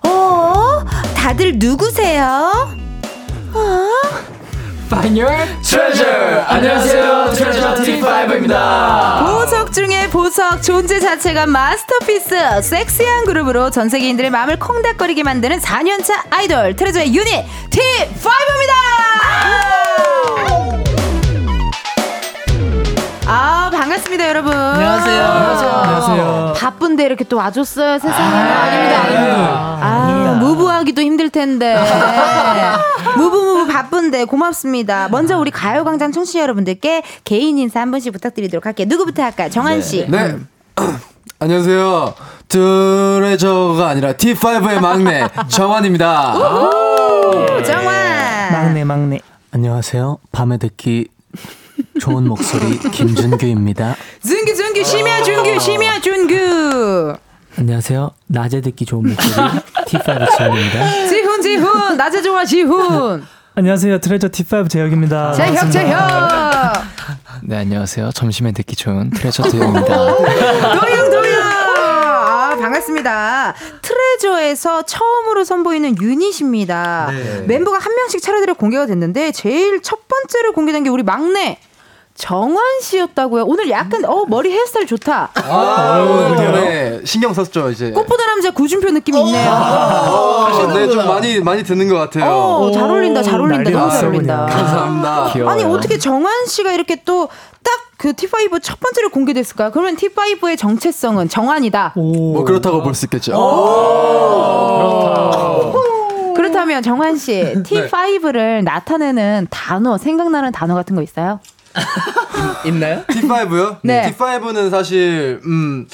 어? 다들 누구세요? 어? Find your treasure. 안녕하세요, 트레저 티파이브입니다. 보석 중에 보석, 존재 자체가 마스터피스, 섹시한 그룹으로 전 세계인들의 마음을 콩닥거리게 만드는 사 년차 아이돌 트레저의 유닛 티파이브입니다. 아, 반갑습니다, 여러분. 안녕하세요. 안녕하세요. 안녕하세요. 바쁜데 이렇게 또 와줬어요, 세상에. 아, 아닙니다, 아닙니다. 아, 아닙니다. 무브하기도 힘들 텐데. 무브무브 바쁜데 고맙습니다. 먼저 우리 가요광장 청취자 여러분들께 개인 인사 한 번씩 부탁드리도록 할게요. 누구부터 할까요? 정한 씨. 네. 네. 안녕하세요. 트레저가 아니라 티파이브의 막내 정환입니다. 오, 정환. 막내, 막내. 안녕하세요. 밤에 듣기 좋은 목소리 김준규입니다. 준규 준규 심야 준규 심야 준규. 안녕하세요. 낮에 듣기 좋은 목소리 티파이브 지훈입니다. 지훈 지훈 낮에 좋아 지훈. 안녕하세요. 트레저 티파이브 재혁입니다. 재혁 재혁. 네, 안녕하세요. 점심에 듣기 좋은 트레저 도영입니다. 도영 도영. 반갑습니다. 트레저에서 처음으로 선보이는 유닛입니다. 네. 멤버가 한 명씩 차례대로 공개가 됐는데 제일 첫 번째로 공개된 게 우리 막내 정환 씨였다고요. 오늘 약간 어 머리 헤어스타일 좋다. 아, 네. 신경 썼죠 이제. 꽃보다 남자 구준표 느낌 있네요. 아, 네, 좀 많이 많이 드는 것 같아요. 어, 잘 어울린다, 잘 어울린다, 너무 잘 어울린다. 감사합니다. 귀여워요. 아니 어떻게 정환 씨가 이렇게 또 딱 그 티파이브 첫 번째로 공개됐을까요? 그러면 티파이브의 정체성은 정환이다. 오. 뭐 그렇다고 볼 수 있겠죠. 오. 오. 그렇다. 그렇다면 정환 씨 티파이브를 네. 나타내는 단어, 생각나는 단어 같은 거 있어요? 있나요? 티파이브요? 네. 티파이브는 사실 음,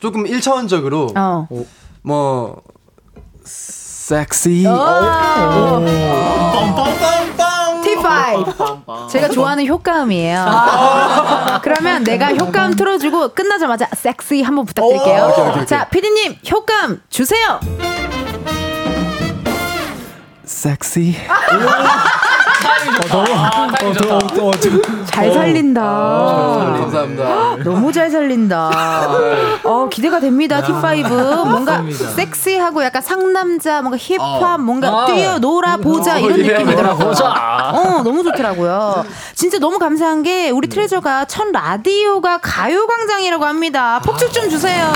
조금 일차원적으로 어. 뭐 섹시 티파이브 제가 좋아하는 효과음이에요. 아~ 그러면 내가 효과음 틀어주고 끝나자마자 섹시 한번 부탁드릴게요. 오케이, 오케이, 오케이. 자, 피디님 효과음 주세요. 섹시 어, 너무 아, 어, 더, 더, 더, 잘 살린다. 아, 감사합니다. 너무 잘 살린다. 어, 기대가 됩니다. 티파이브 뭔가 맞습니다. 섹시하고 약간 상남자 뭔가 힙합 어. 뭔가 아. 뛰어놀아 보자 어, 이런 예, 느낌이더라고요. 어, 너무 좋더라고요. 진짜 너무 감사한 게 우리 트레저가 첫 라디오가 가요광장이라고 합니다. 폭죽 좀 주세요.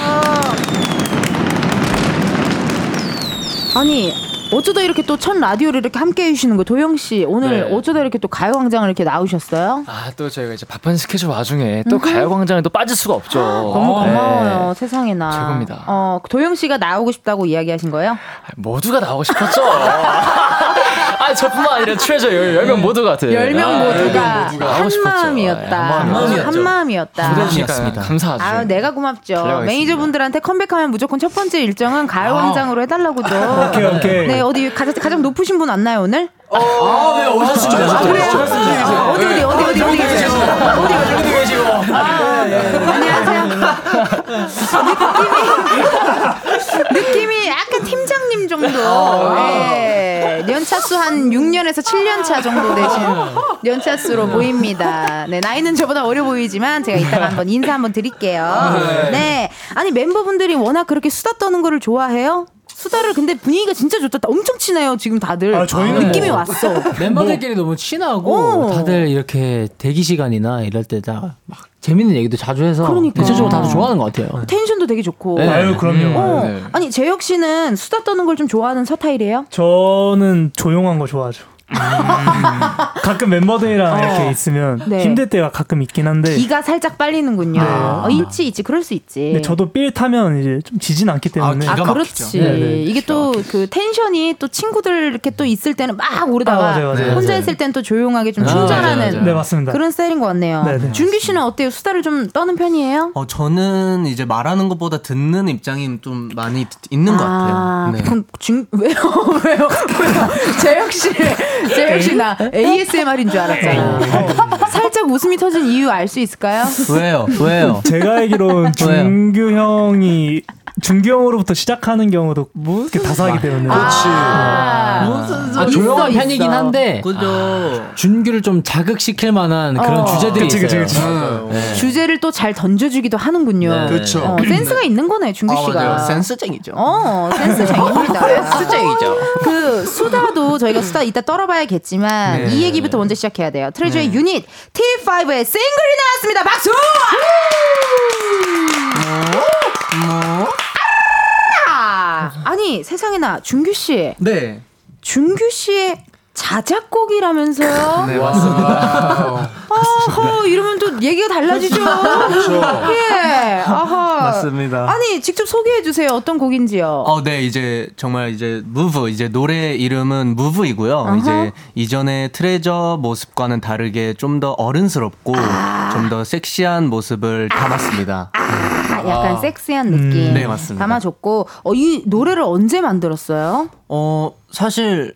아니 어쩌다 이렇게 또 첫 라디오를 이렇게 함께 해주시는 거, 도영 씨 오늘 네. 어쩌다 이렇게 또 가요광장을 이렇게 나오셨어요? 아, 또 저희가 이제 바쁜 스케줄 와중에 또 가요광장에 또 빠질 수가 없죠. 너무 고마워요. 네. 세상에나 최고입니다. 어, 도영 씨가 나오고 싶다고 이야기하신 거예요? 모두가 나오고 싶었죠. 아, 저뿐만 아니라 트레저 열 명 모두 같아요. 열 명 모두가 한 마음이었다. 한 마음이었다. 부담이었습니다. 감사하죠. 아, 내가 고맙죠. 매니저분들한테 컴백하면 무조건 첫 번째 일정은 가요광장으로 해달라고죠. 오케이 오케이. 네, 어디 가장, 가장 높으신 분 안 나요 오늘? 어, 아, 네, 오셨습니다. 아, 그래요? 아, 어디, 어디, 어디, 어디, 어디 계세요? 어디, 어디, 어디 계시고. 안녕하세요. 느낌이, 느낌이 약간 팀장님 정도. 네. 연차수 한 육 년에서 칠 년 차 정도 되신 연차수로 보입니다. 네, 나이는 저보다 어려 보이지만 제가 이따가 한번 인사 한번 드릴게요. 네. 아니, 멤버분들이 워낙 그렇게 수다 떠는 거를 좋아해요? 수다를 근데 분위기가 진짜 좋다. 엄청 친해요 지금 다들. 아, 저희는 느낌이 뭐, 왔어. 멤버들끼리 뭐, 너무 친하고 어. 다들 이렇게 대기 시간이나 이럴 때다 막 재밌는 얘기도 자주 해서 그러니까. 대체적으로 다들 좋아하는 것 같아요. 텐션도 되게 좋고. 네. 아유, 그럼요. 어. 네. 아니, 재혁 씨는 수다 떠는 걸 좀 좋아하는 서타일이에요? 저는 조용한 거 좋아하죠. 음, 가끔 멤버들이랑 어. 이렇게 있으면 네. 힘들 때가 가끔 있긴 한데 기가 살짝 빨리는군요. 네. 어, 있지 있지 그럴 수 있지. 네, 저도 삘 타면 이제 좀 지진 않기 때문에. 아, 기가 아 그렇지. 네네. 이게 또 그 텐션이 또 친구들 이렇게 또 있을 때는 막 오르다가 아, 맞아요, 맞아요. 혼자 맞아요. 있을 때는 또 조용하게 좀 충전하는. 아, 맞아요, 맞아요. 네, 맞습니다. 그런 스타일인 것 같네요. 네네. 준규 씨는 어때요? 수다를 좀 떠는 편이에요? 어, 저는 이제 말하는 것보다 듣는 입장이 좀 많이 있는 것 같아요. 아, 네. 그럼 준 왜요 왜요 재혁 씨. 제 역시 나 에이에스엠알인 줄 알았잖아. 살짝 웃음이 터진 이유 알 수 있을까요? 왜요? 왜요? 제가 알기로는 준규 형이 준규 형으로부터 시작하는 경우도 무슨 다사하기 때문에. 그렇지. 아~ 무슨 소리. 아, 조용한 있어, 편이긴 있어. 한데. 그죠. 아, 준규를 좀 자극시킬 만한 그런 어. 주제들이 그치, 있어요. 그치, 그치. 어. 네. 주제를 또 잘 던져주기도 하는군요. 네. 그렇죠. 어, 센스가 있는 거네 준규 씨가. 어, 센스쟁이죠. 어, 센스쟁이입니다. 센스쟁이죠. 그 수다도 저희가 수다 이따 떨어봐야겠지만 네. 이 얘기부터 먼저 시작해야 돼요. 트레저의 네. 유닛 티파이브의 싱글이 나왔습니다. 박수. 뭐? 아! 아니 세상에나 준규 씨. 네. 준규 씨의 자작곡이라면서요? 네 맞습니다. 아허 이러면 또 얘기가 달라지죠. 그렇죠. 예. 아하. 맞습니다. 아니 직접 소개해 주세요. 어떤 곡인지요? 어, 네 이제 정말 이제 무브 이제 노래 이름은 무브이고요. 아하. 이제 이전의 트레저 모습과는 다르게 좀 더 어른스럽고 아. 좀 더 섹시한 모습을 아. 담았습니다. 아. 약간 아. 섹시한 느낌 음, 네, 맞습니다. 담아줬고 어, 이 노래를 언제 만들었어요? 어 사실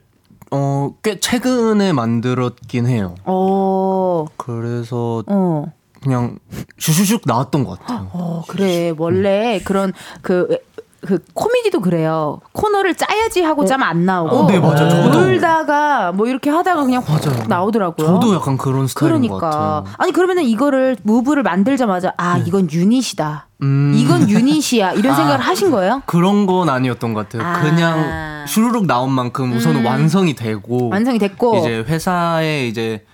어, 꽤 최근에 만들었긴 해요. 어. 그래서 어. 그냥 슈슈슉 나왔던 것 같아요. 어, 그래 원래 음. 그런 그. 그 코미디도 그래요. 코너를 짜야지 하고 짜면 안 나오고 어, 네, 맞아요. 저도. 놀다가 뭐 이렇게 하다가 그냥 확 나오더라고요. 저도 약간 그런 스타일인 그러니까. 것 같아요. 아니 그러면은 이거를 무브를 만들자마자 아 네. 이건 유닛이다. 음. 이건 유닛이야. 이런 아, 생각을 하신 거예요? 그런 건 아니었던 것 같아요. 아. 그냥 슈루룩 나온 만큼 우선은 음. 완성이 되고 완성이 됐고 이제 회사에 이제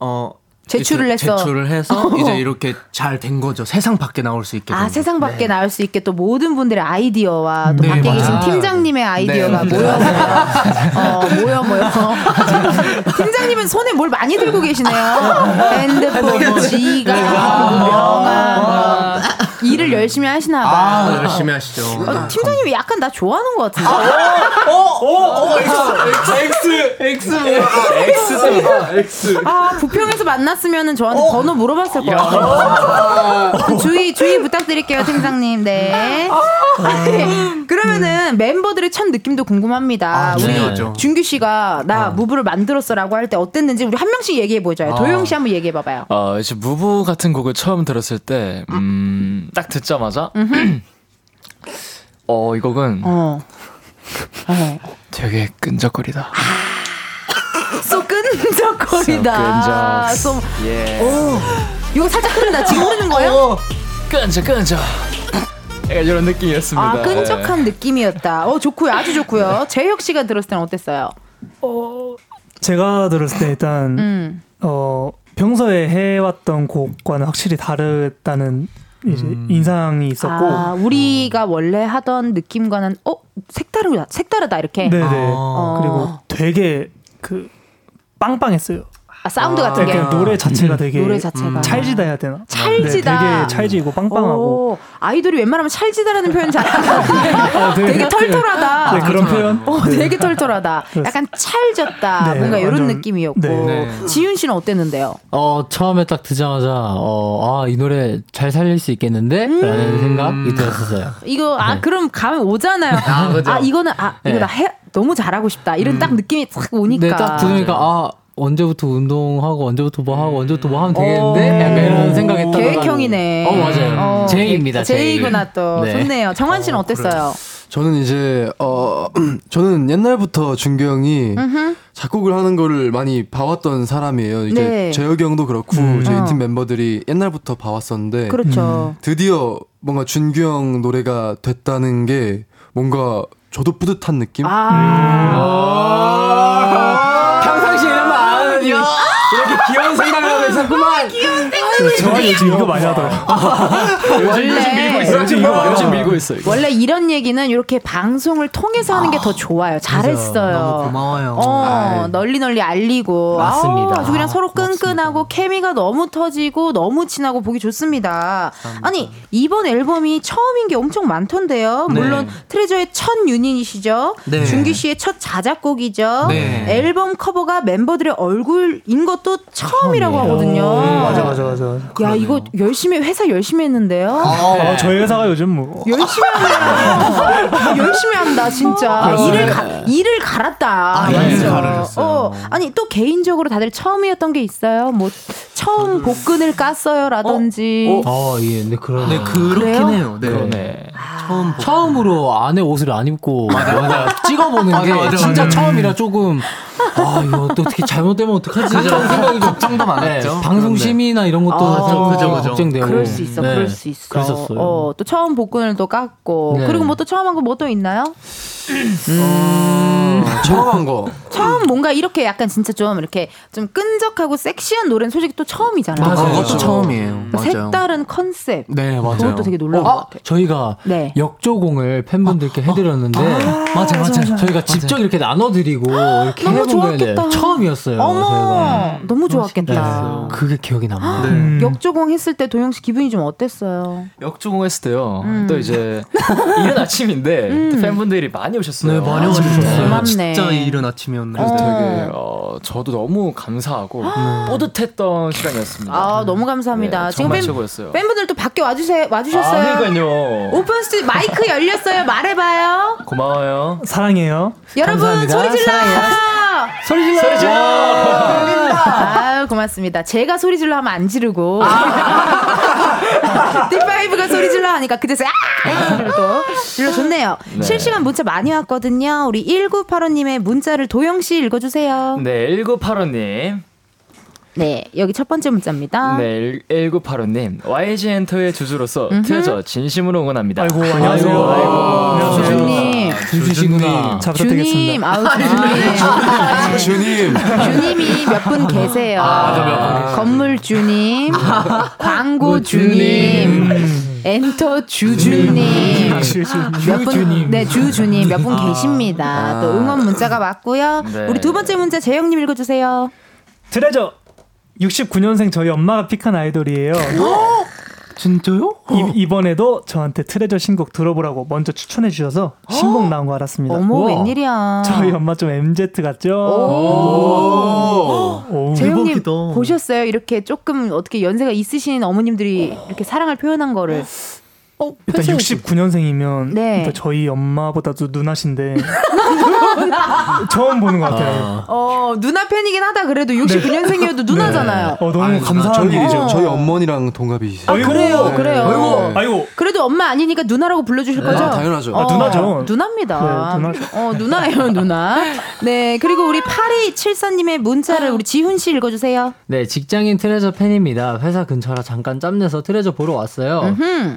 어. 제출을 했어. 제출을 해서 어. 이제 이렇게 잘 된 거죠. 세상 밖에 나올 수 있게. 아, 세상 밖에 네. 나올 수 있게 또 모든 분들의 아이디어와 또 네, 밖에 맞아요. 계신 팀장님의 아이디어가 네. 모여 모여. 어, 모여 모여. 팀장님은 손에 뭘 많이 들고 계시네요. 핸드폰, 지갑, 명함. 일을 열심히 하시나 봐요. 아, 열심히 하시죠. 어, 팀장님이 약간 나 좋아하는 것 같은데. 아, 어, 어, 어, X, X, X, X, X. 아, 부평에서 만났으면은 저한테 어? 번호 물어봤을 것 같아요. 주의, 주의 부탁드릴게요, 팀장님. 네. 아니, 그러면은 멤버들의 첫 느낌도 궁금합니다. 아, 우리 중요하죠. 준규 씨가 나 어. 무브를 만들었어라고 할 때 어땠는지 우리 한 명씩 얘기해 보자요. 어. 도영 씨 한번 얘기해 봐봐요. 어, 이제 무브 같은 곡을 처음 들었을 때. 음. 아. 딱 듣자마자 어, 이 곡은 어. 어. 되게 끈적거리다. 쏘 끈적거리다. 쏘 끈적. 예. 오. 이거 살짝 흐른다. 지금 흐르는 거예요? 어. 끈적 끈적. 이런 느낌이었습니다. 아, 끈적한 네. 느낌이었다. 어, 좋고요. 아주 좋고요. 네. 재혁 씨가 들었을 때는 어땠어요? 어. 제가 들었을 때 일단 음. 어, 평소에 해왔던 곡과는 확실히 다르다는 이제 음. 인상이 있었고 아, 우리가 원래 하던 느낌과는 어 색다르다 색다르다 이렇게 네네 아. 그리고 되게 그 빵빵했어요. 아, 사운드 같은 아, 게 노래 자체가 되게 노래 자체가. 찰지다 해야 되나? 찰지다. 네, 되게 찰지고 빵빵하고 오, 아이돌이 웬만하면 찰지다라는 표현 잘 안 하는데 어, 되게, 되게 털털하다. 네, 그런 표현? 어, 되게 털털하다. 약간 찰졌다. 네, 뭔가 완전, 이런 느낌이었고 네. 네. 지윤 씨는 어땠는데요? 어, 처음에 딱 듣자마자 어, 아, 이 노래 잘 살릴 수 있겠는데? 음~ 라는 생각이 들었어요. 이거 아 네. 그럼 가면 오잖아요. 아, 그렇죠. 아 이거는 아 이거 네. 나 해, 너무 잘하고 싶다. 이런 음. 딱 느낌이 딱 오니까. 네, 딱 들으니까 아 언제부터 운동하고 언제부터 뭐 하고 언제부터 뭐 하면 되겠는데 약간 이런 생각했다가 계획형이네. 어 맞아요. 어, 제이입니다. 제이구나 제이. 또 네. 좋네요. 정한 씨는 어, 어땠어요? 그래요. 저는 이제 어 저는 옛날부터 준규 형이 음흠. 작곡을 하는 거를 많이 봐왔던 사람이에요. 이제 네. 재혁이 형도 그렇고 음. 저희 팀 멤버들이 옛날부터 봐왔었는데 그렇죠. 음. 드디어 뭔가 준규 형 노래가 됐다는 게 뭔가 저도 뿌듯한 느낌. 아~ 음. 아~ 이렇게 귀여운 생각을 하고 있었구만. 귀여운 생각을 저는 요즘 이거 많이 하더라고요. 요즘 밀고 있어요. 요즘 이거 많이 요즘 밀고 있어요. 원래 이런 얘기는 이렇게 방송을 통해서 하는 게 더 좋아요. 잘했어요. 너무 고마워요. 어, 널리 널리 알리고. 맞습니다. 아주 그냥 서로 끈끈하고 케미가 너무 터지고 너무 친하고 보기 좋습니다. 아니 이번 앨범이 처음인 게 엄청 많던데요. 물론 트레저의 첫 유닛이시죠. 준규 씨의 첫 자작곡이죠. 앨범 커버가 멤버들의 얼굴인 것도 처음이라고 하거든요. 맞아 맞아 맞아. 맞아. 야 이거 열심히 회사 열심히 했는데요. 아, 네. 아 저희 회사가 요즘 뭐 열심히 한다. 열심히 한다 진짜. 아, 일을 가, 일을 갈았다. 아, 네. 일을 갈았어요. 어, 아니 또 개인적으로 다들 처음이었던 게 있어요. 뭐 처음 복근을 깠어요라든지. 어? 어? 아 예, 근데 그런. 네 그렇긴 해요. 네. 그러네. 처음 복근. 처음으로 안에 옷을 안 입고 뭔가 찍어보는 게 맞아, 맞아, 진짜 맞아. 처음이라 조금. 아 이거 또 어떻게 잘못되면 어떡하지? 생각이 걱정도 많았죠. 네, 방송 심의나 이런 것도 아, 그죠, 그죠. 걱정돼요. 그럴 수 있어, 네. 그럴 수 있어. 그랬었어요. 어, 또 처음 복근을 또 깎고 네. 그리고 뭐 또 처음 한 거 뭐 또 있나요? 음... 처음 한 거. 처음 뭔가 이렇게 약간 진짜 좀 이렇게 좀 끈적하고 섹시한 노래는 솔직히 또 처음이잖아요. 맞아요. 그것도 그렇죠. 처음이에요. 맞아요. 색다른 컨셉. 네 맞아요. 그것도 되게 놀라운 어, 것 같아요. 저희가 네. 역조공을 팬분들께 아, 해드렸는데 아, 맞아, 맞아, 맞아. 저희가 맞아. 직접 이렇게 나눠드리고 이렇게 해본 좋았겠다. 처음이었어요. 어머, 너무 좋았겠다. 그게 기억이 남아요. 네. 역조공 했을 때 도영 씨 기분이 좀 어땠어요? 역조공 했을 때요. 음. 또 이제 이른 아침인데 음. 팬분들이 많이 오셨어요. 네, 많이 오셨어요. 아, 진짜 이른 아침이었는데 어. 되게 어, 저도 너무 감사하고 음. 뿌듯했던 시간이었습니다. 아, 너무 감사합니다. 네, 정말 지금 팬, 최고였어요. 팬분들 또 밖에 와주세, 와주셨어요. 아, 그러니까요. 오픈 스튜디오 마이크 열렸어요. 말해봐요. 고마워요. 사랑해요. 여러분 감사합니다. 소리 질러. 소리 질러! 소리 질러! 아유, 고맙습니다. 제가 소리 질러 하면 안 지르고. 티파이브가 소리 질러 하니까 그제서 아! 또 질러 좋네요. 네. 실시간 문자 많이 왔거든요. 우리 천구백팔십오님의 문자를 도영씨 읽어주세요. 네, 천구백팔십오님. 네, 여기 첫 번째 문자입니다. 네, 천구백팔십오님. 와이지 엔터의 주주로서 트레저 진심으로 응원합니다. 아이고, 안녕하세요. 아이고, 아이고. 주주님. 주주시구나. 주주님. 아우, 주주님. 주주님. 주님이 몇 분 계세요. 아, 건물 주님. 광고 주님. 엔터 주주님. 몇 분, 네, 주주님. 몇 분 계십니다. 또 응원 문자가 왔고요. 우리 두 번째 문자 재영님 읽어주세요. 트레저. 육십구년생 저희 엄마가 픽한 아이돌이에요. 진짜요? 이, 이번에도 저한테 트레저 신곡 들어보라고 먼저 추천해 주셔서 신곡 나온 거 알았습니다. 어머 우와. 웬일이야. 저희 엄마 좀 엠지 같죠? 재영님 보셨어요? 이렇게 조금 어떻게 연세가 있으신 어머님들이 오. 이렇게 사랑을 표현한 거를 어, 일단 육십구년생이면 네. 일단 저희 엄마보다도 누나신데 처음 보는 것 같아요. 아. 어 누나 팬이긴 하다 그래도 육십구년생이어도 네. 누나잖아요. 네. 어 너무 아니, 감사한 일이죠. 어. 저희 어머니랑 동갑이시죠. 아, 그래요, 네. 그래요. 아이고, 아이고. 그래도 엄마 아니니까 누나라고 불러주실 거죠? 아, 당연하죠. 어, 아, 누나죠. 누나입니다. 네, 누나. 어 누나예요, 누나. 네 그리고 우리 팔이칠사님의 문자를 우리 지훈 씨 읽어주세요. 네 직장인 트레저 팬입니다. 회사 근처라 잠깐 짬내서 트레저 보러 왔어요. 음흠.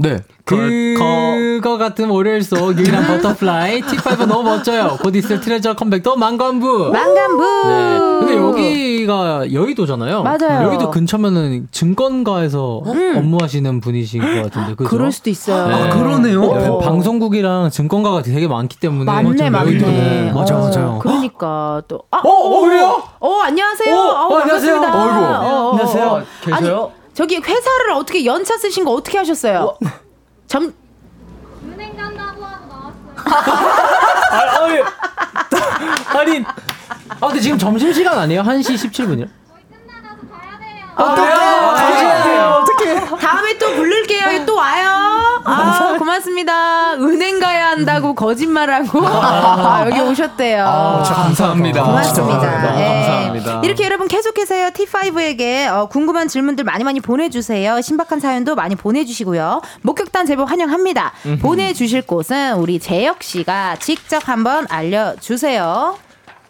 네. 그거 같은 월요일 속 유일한 버터플라이 티파이브 너무 멋져요. 곧 있을 트레저 컴백도 만관부. 만관부. 네. 근데 여기가 여의도잖아요. 맞아요. 여의도 근처면은 증권가에서 음. 업무하시는 분이신 것 같은데. 그죠? 그럴 수도 있어요. 네. 아, 그러네요. 네. 방송국이랑 증권가가 되게 많기 때문에. 맞네, 맞네. 맞아, 어, 맞아요. 그러니까 또. 아, 어, 어, 왜요? 어, 안녕하세요. 어, 어, 어 안녕하세요. 어이구. 어, 안녕하세요. 어, 어. 계세요? 아니, 저기 회사를 어떻게 연차 쓰신 거 어떻게 하셨어요? 어? 점 은행 간다고 하고 나왔어요. 아니, 아니, 아 근데 지금 점심 시간 아니에요? 한 시 십칠 분이요? 거의 끝나가서 가야 돼요. 어떡해? 가야 돼요. 어떡해? 다음에 또 부를게요. 또 와요. 아 고맙습니다. 은행 가야 한다고 거짓말하고 아, 여기 오셨대요. 아, 감사합니다. 고맙습니다. 네. 감사합니다. 이렇게 여러분 계속해서요 티파이브에게 어, 궁금한 질문들 많이 많이 보내주세요. 신박한 사연도 많이 보내주시고요. 목격단 제법 환영합니다. 음흠. 보내주실 곳은 우리 재혁 씨가 직접 한번 알려주세요.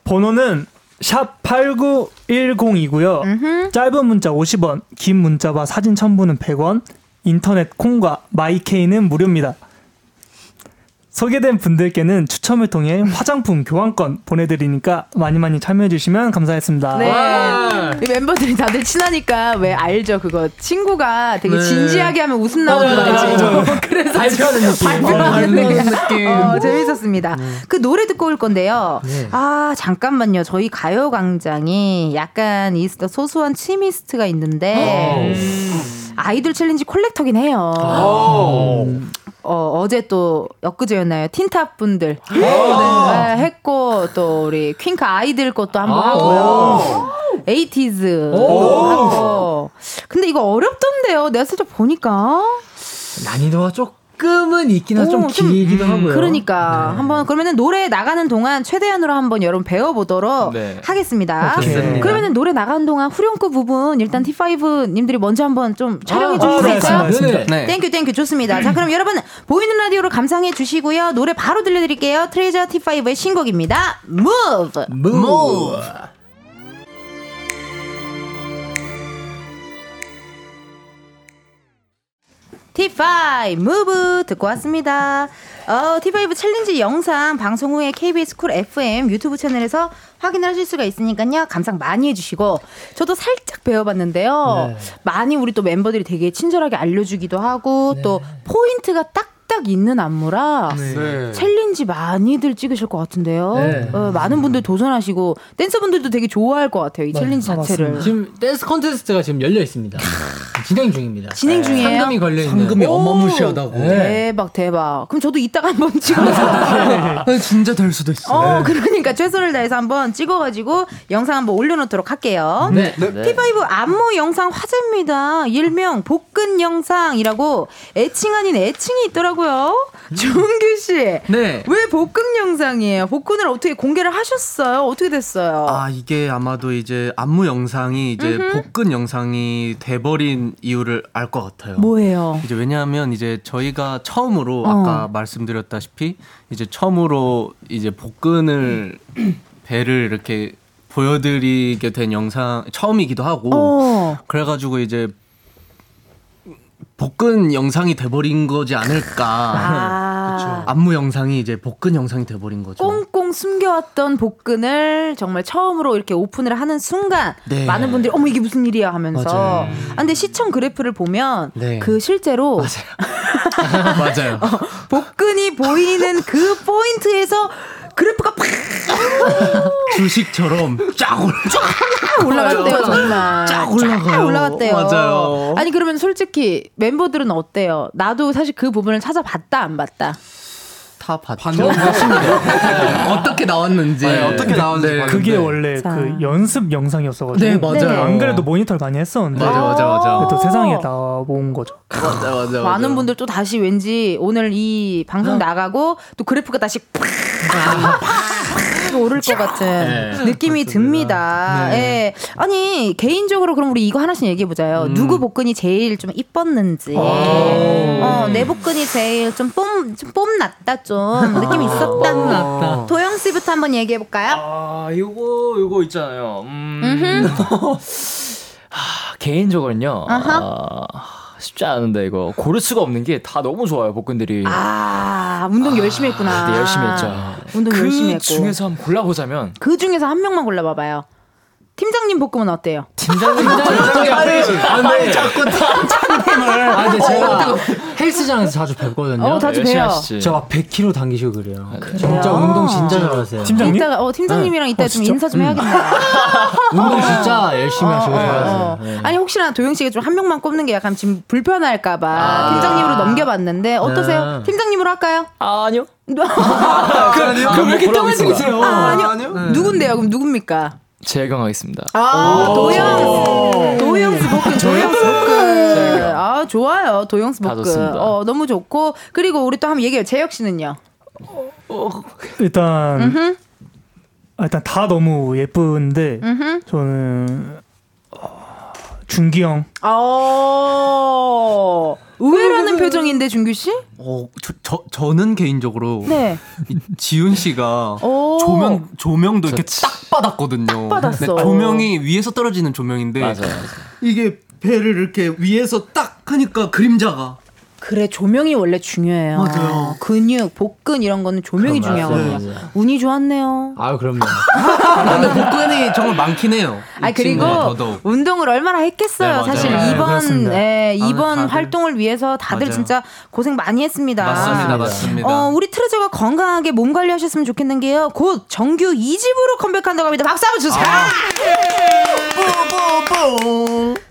번호는 샵 팔구일공이고요. 음흠. 짧은 문자 오십 원, 긴 문자와 사진 첨부는 백 원, 인터넷 콩과 마이케이는 무료입니다. 소개된 분들께는 추첨을 통해 화장품 교환권 보내드리니까 많이 많이 참여해주시면 감사하겠습니다. 네. 이 멤버들이 다들 친하니까 왜 알죠? 그거 친구가 되게 네. 진지하게 하면 웃음 나오는 거 알죠? 그래서 발표하는 느낌. 발표하는 어, 느낌. 어, 재밌었습니다. 네. 그 노래 듣고 올 건데요. 네. 아 잠깐만요. 저희 가요광장이 약간 이스터 소소한 취미스트가 있는데 오. 아이돌 챌린지 콜렉터긴 해요. 오. 어, 어제 또 엊그제였나요? 틴탑 분들 네, 네, 했고 또 우리 퀸카 아이들 것도 한번 하고요. 에이티즈 하고. 근데 이거 어렵던데요. 내가 살짝 보니까 난이도가 조금은 있긴 하죠. 좀 길기도 음, 하고요. 그러니까 네. 한번 그러면은 노래 나가는 동안 최대한으로 한번 여러분 배워보도록 네. 하겠습니다. 오케이. 그러면은 노래 나가는 동안 후렴구 부분 일단 티파이브 님들이 먼저 한번 좀 촬영해 주실 수 있어요? 네, 네. 땡큐 땡큐 좋습니다. 자 그럼 여러분 보이는 라디오로 감상해 주시고요. 노래 바로 들려드릴게요. 트레저 티파이브의 신곡입니다. Move. Move. Move. 티파이브 무브 듣고 왔습니다. 어, 티파이브 챌린지 영상 방송 후에 케이비에스 쿨 에프엠 유튜브 채널에서 확인을 하실 수가 있으니까요. 감상 많이 해주시고 저도 살짝 배워봤는데요. 네. 많이 우리 또 멤버들이 되게 친절하게 알려주기도 하고 네. 또 포인트가 딱딱 있는 안무라 네. 챌린지 많이들 찍으실 것 같은데요. 네. 어, 많은 분들 도전하시고 댄서분들도 되게 좋아할 것 같아요. 이 네. 챌린지 자체를. 맞습니다. 지금 댄스 콘테스트가 지금 열려있습니다. 진행 중입니다. 진행 중이에요? 상금이 걸려있는. 상금이 어마무시하다고. 네. 대박 대박. 그럼 저도 이따가 한번 찍어서 네. 진짜 될 수도 있어요. 어, 그러니까 최선을 다해서 한번 찍어가지고 영상 한번 올려놓도록 할게요. 네. 네. 티파이브 안무 영상 화제입니다. 일명 복근 영상이라고 애칭 아닌 애칭이 있더라고요. 종규씨 네. 왜 복근 영상이에요? 복근을 어떻게 공개를 하셨어요? 어떻게 됐어요? 아 이게 아마도 이제 안무 영상이 이제 음흠. 복근 영상이 돼버린 이유를 알 것 같아요. 뭐예요? 이제 왜냐하면 이제 저희가 처음으로 어. 아까 말씀드렸다시피 이제 처음으로 이제 복근을 배를 이렇게 보여드리게 된 영상 처음이기도 하고 어. 그래가지고 이제 복근 영상이 돼버린 거지 않을까. 아. 그쵸. 안무 영상이 이제 복근 영상이 돼버린 거죠. 꽁꽁 숨겨왔던 복근을 정말 처음으로 이렇게 오픈을 하는 순간 네. 많은 분들이 어머 이게 무슨 일이야 하면서 맞아요. 아, 근데 시청 그래프를 보면 네. 그 실제로 맞아요, 맞아요. 어, 복근이 보이는 그 포인트에서 그래프가 팍 주식처럼 쫙 올라갔대요. 정말 쫙 올라가요. 올라갔대요. 맞아요. 아니 그러면 솔직히 멤버들은 어때요? 나도 사실 그 부분을 찾아봤다 안 봤다. 다 봤죠. 어떻게 나왔는지 네, 어떻게 나왔는지 네, 그게 원래 자. 그 연습 영상이었어가지고 네 맞아요. 네. 안 그래도 모니터를 많이 했었는데 맞아 맞아 맞아. 또 세상에 나온 거죠. 맞아 맞아. 많은 분들 또 다시 왠지 오늘 이 방송 응. 나가고 또 그래프가 다시 팍 오를 것 같은 네, 느낌이 맞습니다. 듭니다. 네. 네. 아니 개인적으로 그럼 우리 이거 하나씩 얘기해 보자요. 음. 누구 복근이 제일 좀 이뻤는지, 어, 내 복근이 제일 좀 뽐 좀 뽐났다 좀 느낌이 있었다. 도영 씨부터 한번 얘기해 볼까요? 아 요거 요거 있잖아요. 음. 아 개인적으로는요. 어, 쉽지 않은데 이거 고를 수가 없는 게 다 너무 좋아요. 복근들이. 아 운동 아, 열심히 했구나. 네, 열심히 했죠. 운동 그 열심히 했고. 그 중에서 한번 골라보자면. 그 중에서 한 명만 골라봐봐요. 팀장님 볶음은 어때요? 팀장님 볶음은 아니 자꾸 팀장님을 아 근데 제가 헬스장에서 자주 뵙거든요. 어 자주 뵈요. 저 막 백 킬로그램 당기시고 그래요. 아, 진짜 운동 진짜 잘하세요. 팀장님? 이따가, 어 팀장님이랑 네. 이따 어, 좀 진짜? 인사 좀 음. 해야겠네요. 운동 진짜 열심히 어, 하시고 어, 잘하세요. 어. 네. 아니 혹시나 도영 씨가 좀 한 명만 꼽는 게 약간 지금 불편할까봐 아. 팀장님으로 넘겨봤는데 어떠세요? 네. 팀장님으로 할까요? 아, 아니요. 그럼 이렇게 똥을 들이세요? 아니요. 누군데요? 그럼 누굽니까? 재경하겠습니다. 아, 도영스. 도영스 복근, 도영스 복근. 아, 좋아요. 도영스 복근. 어, 너무 좋고. 그리고 우리 또 한번 얘기해요. 재혁 씨는요? 어, 어. 일단, 음흠. 일단 다 너무 예쁜데, 음흠. 저는, 어, 준기 형. 어, 의외라는 표정인데, 준규 씨? 어, 저, 저, 저는 개인적으로. 네. 지훈 씨가 조명, 조명도 이렇게 딱 받았거든요. 딱 받았어. 네, 조명이 위에서 떨어지는 조명인데. 맞아요. 이게 배를 이렇게 위에서 딱 하니까 그림자가. 그래, 조명이 원래 중요해요. 맞아요. 근육, 복근 이런 거는 조명이 중요하거든요. 네. 운이 좋았네요. 아유, 그럼요. 근데 복근이 정말 많긴 해요. 아, 그리고 더더욱. 운동을 얼마나 했겠어요. 네, 사실 네, 이번, 네, 이번 아, 활동을 위해서 다들 맞아요. 진짜 고생 많이 했습니다. 맞습니다, 맞습니다. 어, 우리 트레저가 건강하게 몸 관리하셨으면 좋겠는 게요. 곧 정규 이 집으로 컴백한다고 합니다. 박수 한번 주세요. 아.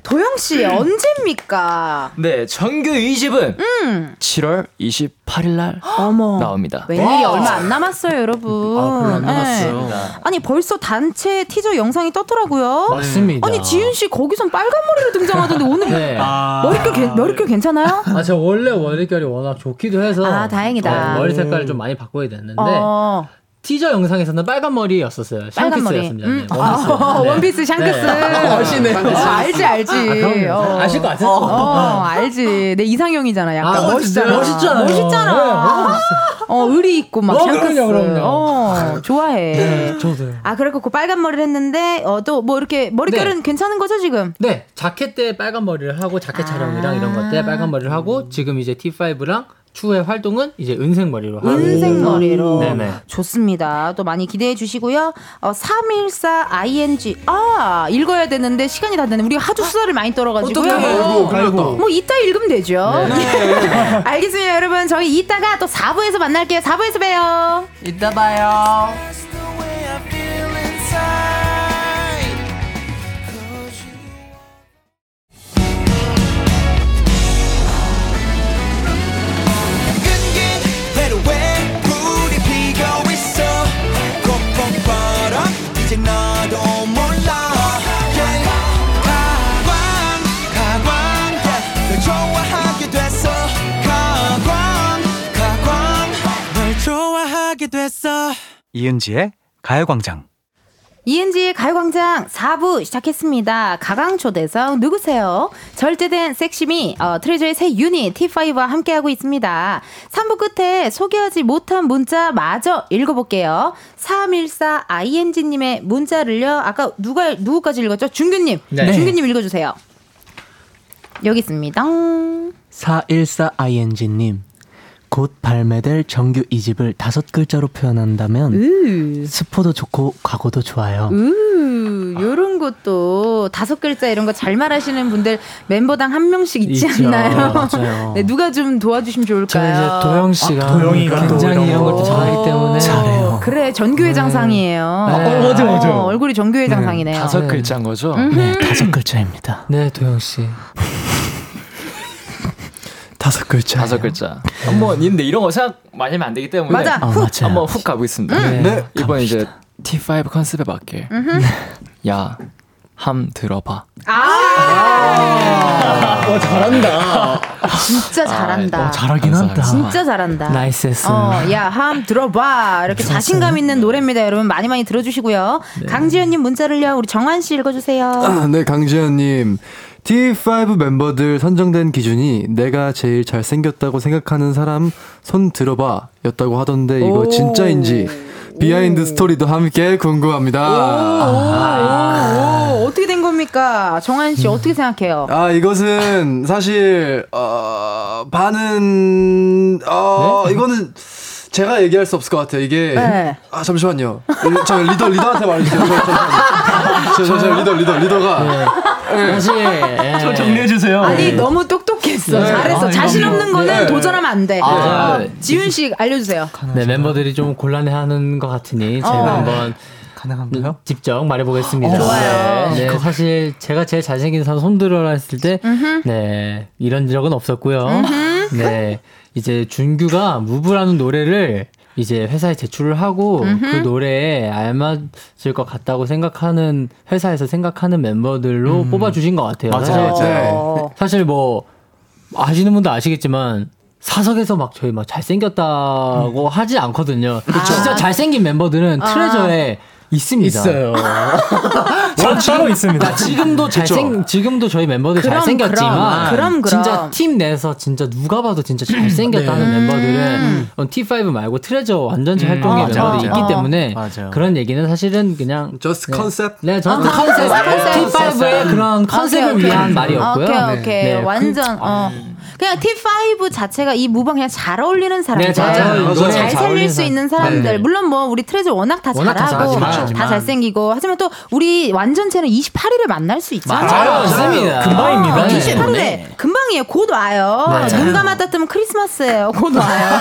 도영씨, 언제입니까? 네, 정규 이 집은 음. 칠월 이십팔일날 어머, 나옵니다. 웬일이 얼마 안 남았어요, 여러분. 아, 별로 안 남았어요. 네. 아니, 벌써 단체 티저 영상이 떴더라고요. 맞습니다. 아니, 지윤씨, 거기선 빨간 머리로 등장하던데, 오늘 네. 아~ 머릿결, 개, 머릿결 괜찮아요? 아, 제가 원래 머릿결이 워낙 좋기도 해서. 아, 다행이다. 어, 머리 색깔을 좀 많이 바꿔야 됐는데. 어. 티저 영상에서는 빨간 머리였었어요. 빨간 샹크스였습니다. 머리. 음? 네, 원피스. 아, 네. 원피스 샹크스. 네. 멋있네. 어, 알지 알지. 아, 어. 아실 것 같았어. 어, 알지. 내 이상형이잖아. 약간 아, 멋있잖아. 멋있잖아. 멋있잖아. 네, 아, 어, 의리 있고 막 어, 샹크스. 그럼요, 그럼요. 어, 좋아해. 네, 저도요. 아, 그래갖고 그 빨간 머리를 했는데 어, 또 뭐 이렇게 머릿결은 네. 괜찮은 거죠 지금? 네. 자켓 때 빨간 머리를 하고 자켓 아~ 촬영이랑 이런 것 때 빨간 머리를 하고 지금 이제 티파이브랑 추후의 활동은 이제 은색머리로 하고 은색머리로 네네. 좋습니다. 또 많이 기대해 주시고요. 어, 삼일사 아이엔지 아 읽어야 되는데 시간이 다 됐네. 우리가 하도 수다를 많이 떨어가지고요. 어, 어, 뭐 이따 읽으면 되죠. 네. 알겠습니다 여러분. 저희 이따가 또 사 부에서 만날게요. 사 부에서 봬요. 이따 봐요. 이젠 나도 몰라 yeah. 가광 가광 yeah. 널 좋아하게 됐어 가광 가광 널 좋아하게 됐어 이은지의 가요광장 이은지의 가요광장 사 부 시작했습니다. 가광초대석 누구세요? 절대된 섹시미 어, 트레저의 새 유닛 티파이브와 함께하고 있습니다. 삼 부 끝에 소개하지 못한 문자 마저 읽어볼게요. 삼일사 아이엔지님의 문자를요. 아까 누가, 누구까지 읽었죠? 준규님. 네. 준규님 읽어주세요. 여기 있습니다. 사일사 아이엔지님. 곧 발매될 정규 이 집을 다섯 글자로 표현한다면 으. 스포도 좋고 과거도 좋아요. 이런 것도 다섯 글자 이런 거 잘 말하시는 분들 멤버당 한 명씩 있지 있죠. 않나요? 네, 누가 좀 도와주시면 좋을까요? 저 이제 도영 씨가 아, 도영이가 굉장히 이런 것도 잘하기 때문에 잘해요. 그래 전교회장상이에요. 네. 네. 어, 맞아 맞아. 어, 얼굴이 전교회장상이네요. 네, 다섯 글자인 거죠? 네, 다섯 글자입니다. 네, 도영 씨. 다섯 글자. 다섯 글자. 한번 있는데 이런 거 생각 많이 하면 안 되기 때문에 맞아. 어, 한번 훅 가보겠습니다. 네. 네. 이번 이제 티파이브 컨셉에 맞게. 야, 함 들어봐. 아, 아~ 와, 잘한다. 진짜 잘한다. 아, 어, 잘하긴 한다. 진짜 잘한다. 나이스했어. 어, 야, 함 들어봐. 이렇게 자신감 있는 노래입니다. 여러분 많이 많이 들어주시고요. 네. 강지현님 문자를요. 우리 정한 씨 읽어주세요. 아, 네, 강지현님. 티파이브 멤버들 선정된 기준이 내가 제일 잘생겼다고 생각하는 사람 손 들어봐 였다고 하던데 이거 진짜인지 비하인드 스토리도 함께 궁금합니다. 오~ 아~ 오~ 어떻게 된 겁니까? 정한 씨 어떻게 생각해요? 아, 이것은 사실 어, 반은 어, 네? 이거는 제가 얘기할 수 없을 것 같아요. 이게 네. 아 잠시만요. 저 리더 리더한테 말해주세요. 저, 저, 저 리더 리더 리더가 네. 다시 네. 저 정리해 주세요. 아니 네. 너무 똑똑했어. 네. 잘했어. 아, 자신 없는 거는 네. 도전하면 안 돼. 아, 네. 지윤 씨 알려주세요. 네, 멤버들이 좀 곤란해하는 것 같으니 제가 어. 한번 가능한가요? 직접 말해보겠습니다. 오, 좋아요. 네, 네, 사실 제가 제일 잘생긴 사람 손들어라 했을 때 네, 이런 적은 없었고요. 네, 이제 준규가 무브라는 노래를 이제 회사에 제출을 하고 음흠. 그 노래에 알맞을 것 같다고 생각하는 회사에서 생각하는 멤버들로 음. 뽑아주신 것 같아요. 맞아요. 사실, 맞아요. 사실 뭐 아시는 분도 아시겠지만 사석에서 막 저희 막 잘생겼다고 음. 하지 않거든요. 그쵸. 진짜 잘생긴 멤버들은 아. 트레저에 있습니다. 있어요. 전 따로 있습니다. 지금도 잘생 지금도 저희 멤버들 그럼, 잘생겼지만 그럼, 그럼. 진짜 팀 내에서 진짜 누가 봐도 진짜 잘생겼다는 네. 멤버들은 음. 티 파이브 말고 트레저 완전체 음. 활동의 아, 멤버들이 맞아. 있기 때문에 맞아요. 그런 얘기는 사실은 그냥 저스 컨셉 네 저스 컨셉 티 파이브의 그런 컨셉을 오케이, 위한 오케이. 말이었고요. 오케이, 오케이. 네. 완전 그, 어. 그냥 티 파이브 자체가 이 무방 그냥 잘 어울리는 사람들, 네, 잘, 잘 살릴 수 있는 사람들. 네, 네. 물론 뭐 우리 트레저 워낙 다 워낙 잘하고 다, 잘, 다 잘생기고 하지만 또 우리 완전체는 이십팔 일에 만날 수 있잖아요. 맞아요, 맞습니다. 금방입니다. 어, 이십팔 일에 네. 금방이에요. 곧 와요. 눈 감았다 뜨면 크리스마스예요. 곧 와요.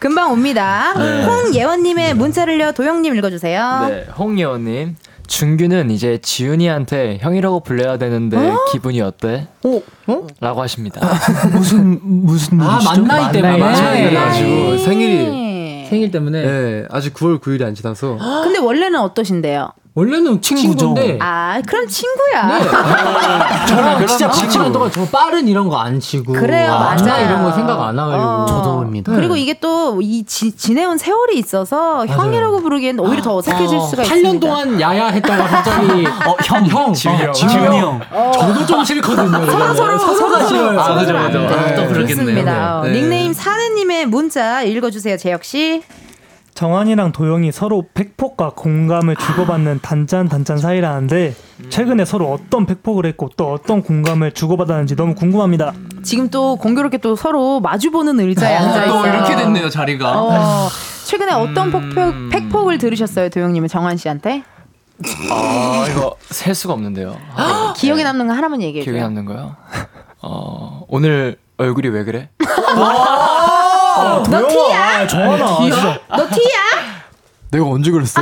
금방 옵니다. 네. 홍예원님의 네. 문자를요. 도영님 읽어주세요. 네, 홍예원님. 준규는 이제 지윤이한테 형이라고 불러야 되는데 어? 기분이 어때? 어? 어? 라고 하십니다. 아, 무슨 무슨 아 만나이 때문에 만나이 가지고 생일이 생일 때문에 네, 아직 구월 구일이 안 지나서. 근데 원래는 어떠신데요? 원래는 친구죠. 아, 그럼 친구야. 네. 아, 저랑 진짜 친구 동안 저 빠른 이런 거 안 치고. 그래요, 아, 맞아. 이런 거 생각 안 하려고. 어. 저도입니다. 그리고 이게 또 이 지내온 세월이 있어서 맞아요. 형이라고 부르기엔 오히려 더 어색해질 어. 수가 있습니다. 팔 년 동안 야야 했다가 갑자기 어, 형, 형, 지훈이 어, 어, 형. 어. 저도 좀 싫거든요. 서로 서로 서로가 싫어요. 아, 맞아, 맞아. 아, 또 그렇겠네요. 네. 닉네임 사내님의 문자 읽어주세요, 재혁 씨. 정한이랑 도영이 서로 팩폭과 공감을 주고받는 단짠단짠 사이라는데 최근에 서로 어떤 팩폭을 했고 또 어떤 공감을 주고받았는지 너무 궁금합니다. 지금 또 공교롭게 또 서로 마주보는 의자에 아, 앉아있어요. 또 이렇게 됐네요, 자리가. 어, 최근에 어떤 음... 팩폭을 들으셨어요, 도영님은 정한씨한테? 아, 이거 셀 수가 없는데요. 아, 기억에 남는 거 하나만 얘기해줘요. 기억에 남는 거요? 어, 오늘 얼굴이 왜 그래? 아, 너 티야? 정하나 티야? 너 티야? 내가 언제 그랬어?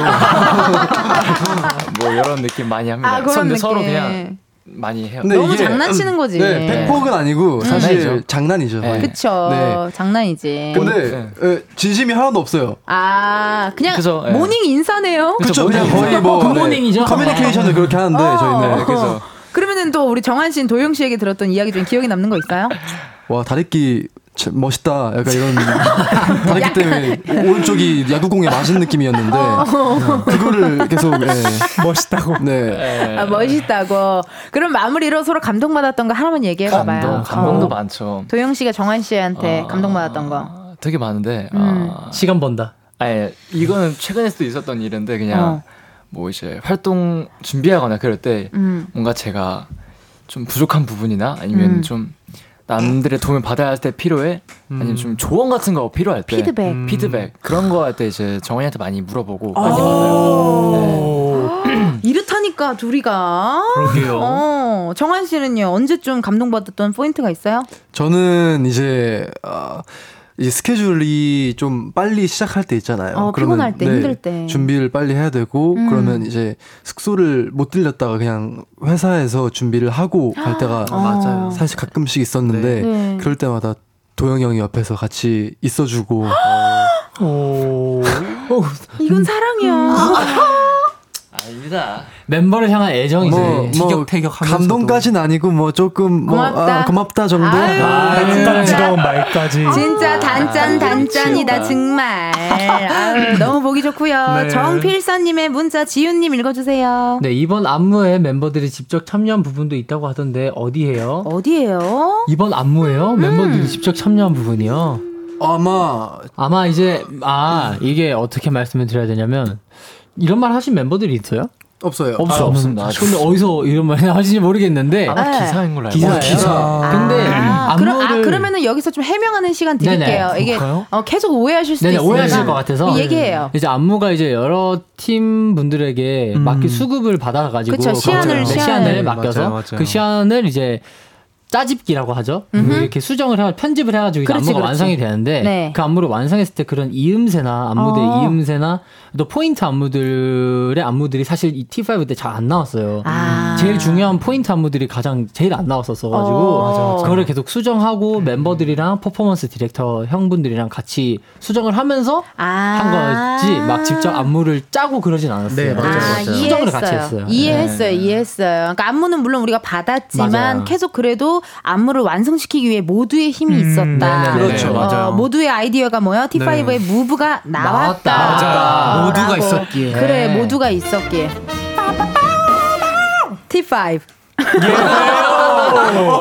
뭐 이런 느낌 많이 합니다. 아, 그런데 서로 그냥 많이 해요. 너무 이게, 장난치는 거지. 네, 백폭은 아니고 사실 음. 장난이죠. 네. 그쵸. 네. 장난이지. 근데 네. 진심이 하나도 없어요. 아, 그냥 그래서, 네. 모닝 인사네요. 그쵸, 그냥 거의 뭐 굿모닝이죠. 네, 커뮤니케이션을 그렇게 하는데 어. 저희는 네, 그래서. 그러면은 또 우리 정한 씨는 도영 씨에게 들었던 이야기 중에 기억에 남는 거 있어요? 와, 다래끼. 멋있다. 약간 이런 다리기 때문에 오른쪽이 야구공에 맞은 느낌이었는데 그거를 계속 네. 멋있다고. 네. 아, 멋있다고. 그럼 마무리로 서로 감동받았던 거 하나만 얘기해봐봐요. 감동, 감동도 어. 많죠. 도영 씨가 정한 씨한테 어, 감동받았던 거. 되게 많은데 음. 어. 시간 번다. 아예 이거는 최근에도 있었던 일인데 그냥 어. 뭐 이제 활동 준비하거나 그럴 때 음. 뭔가 제가 좀 부족한 부분이나 아니면 음. 좀 남들의 도움을 받아야 할 때 필요해? 음. 아니면 좀 조언 같은 거 필요할 때 피드백 음. 피드백 그런 거 할 때 이제 정한이한테 많이 물어보고 많이 받아요. 네. 이렇다니까 둘이가 그러게요. 어, 정한 씨는요 언제쯤 감동받았던 포인트가 있어요? 저는 이제 어, 이 스케줄이 좀 빨리 시작할 때 있잖아요. 어, 그러면, 피곤할 때 네, 힘들 때 준비를 빨리 해야 되고 음. 그러면 이제 숙소를 못 들렸다가 그냥 회사에서 준비를 하고 갈 때가 어. 맞아요. 사실 가끔씩 있었는데 네. 그럴 때마다 도영이 형이 옆에서 같이 있어주고 오. 이건 사랑이야. 아닙니다. 멤버를 향한 애정이지. 뭐, 뭐 감동까지는 아니고 뭐 조금 뭐, 고맙다. 아, 고맙다 정도. 단짠스러운 말까지. 진짜 단짠 단짠이다 아, 정말. 아유, 너무 보기 좋고요. 네. 정필선님의 문자 지윤님 읽어주세요. 네 이번 안무에 멤버들이 직접 참여한 부분도 있다고 하던데 어디예요? 어디예요? 이번 안무에요? 음. 멤버들이 직접 참여한 부분이요? 아마 아마 이제 아 이게 어떻게 말씀을 드려야 되냐면. 이런 말 하신 멤버들이 있어요? 없어요. 없어, 아, 없습니다. 근데 어디서 이런 말 하시는지 모르겠는데. 아마 네. 기사인 걸로 알고 있어요. 기사. 아, 근데 아, 안무를. 그럼, 아, 그러면은 여기서 좀 해명하는 시간 드릴게요. 네네. 이게 어, 계속 오해하실 수도 있어요. 오해하실 것 같아서. 얘기해요. 이제 안무가 이제 여러 팀 분들에게 음. 맡기 수급을 받아가지고. 그쵸, 시안을, 시안을. 시안을 맡겨서. 맞아요, 맞아요. 그 시안을 이제 짜집기라고 하죠. 음흠. 이렇게 수정을 해, 편집을 해가지고 그렇지, 안무가 그렇지. 완성이 되는데 네. 그 안무를 완성했을 때 그런 이음새나 안무들의 어. 이음새나 또 포인트 안무들의 안무들이 사실 이 티 파이브 때 잘 안 나왔어요. 아. 제일 중요한 포인트 안무들이 가장 제일 안 나왔었어가지고 어. 그거를 계속 수정하고 음. 멤버들이랑 퍼포먼스 디렉터 형분들이랑 같이 수정을 하면서 아. 한 거지 막 직접 안무를 짜고 그러진 않았어요. 네, 맞아요. 아, 맞아요. 수정을 이해했어요. 같이 했어요. 이해했어요. 네. 이해했어요. 그러니까 안무는 물론 우리가 받았지만 맞아요. 계속 그래도 안무를 완성시키기 위해 모두의 힘이 음, 있었다. 네네네. 그렇죠, 맞아요. 어, 모두의 아이디어가 뭐야? 티 파이브의 네. 무브가 나왔다. 맞아. 모두가 있었기에. 그래, 모두가 있었기에. 티 파이브.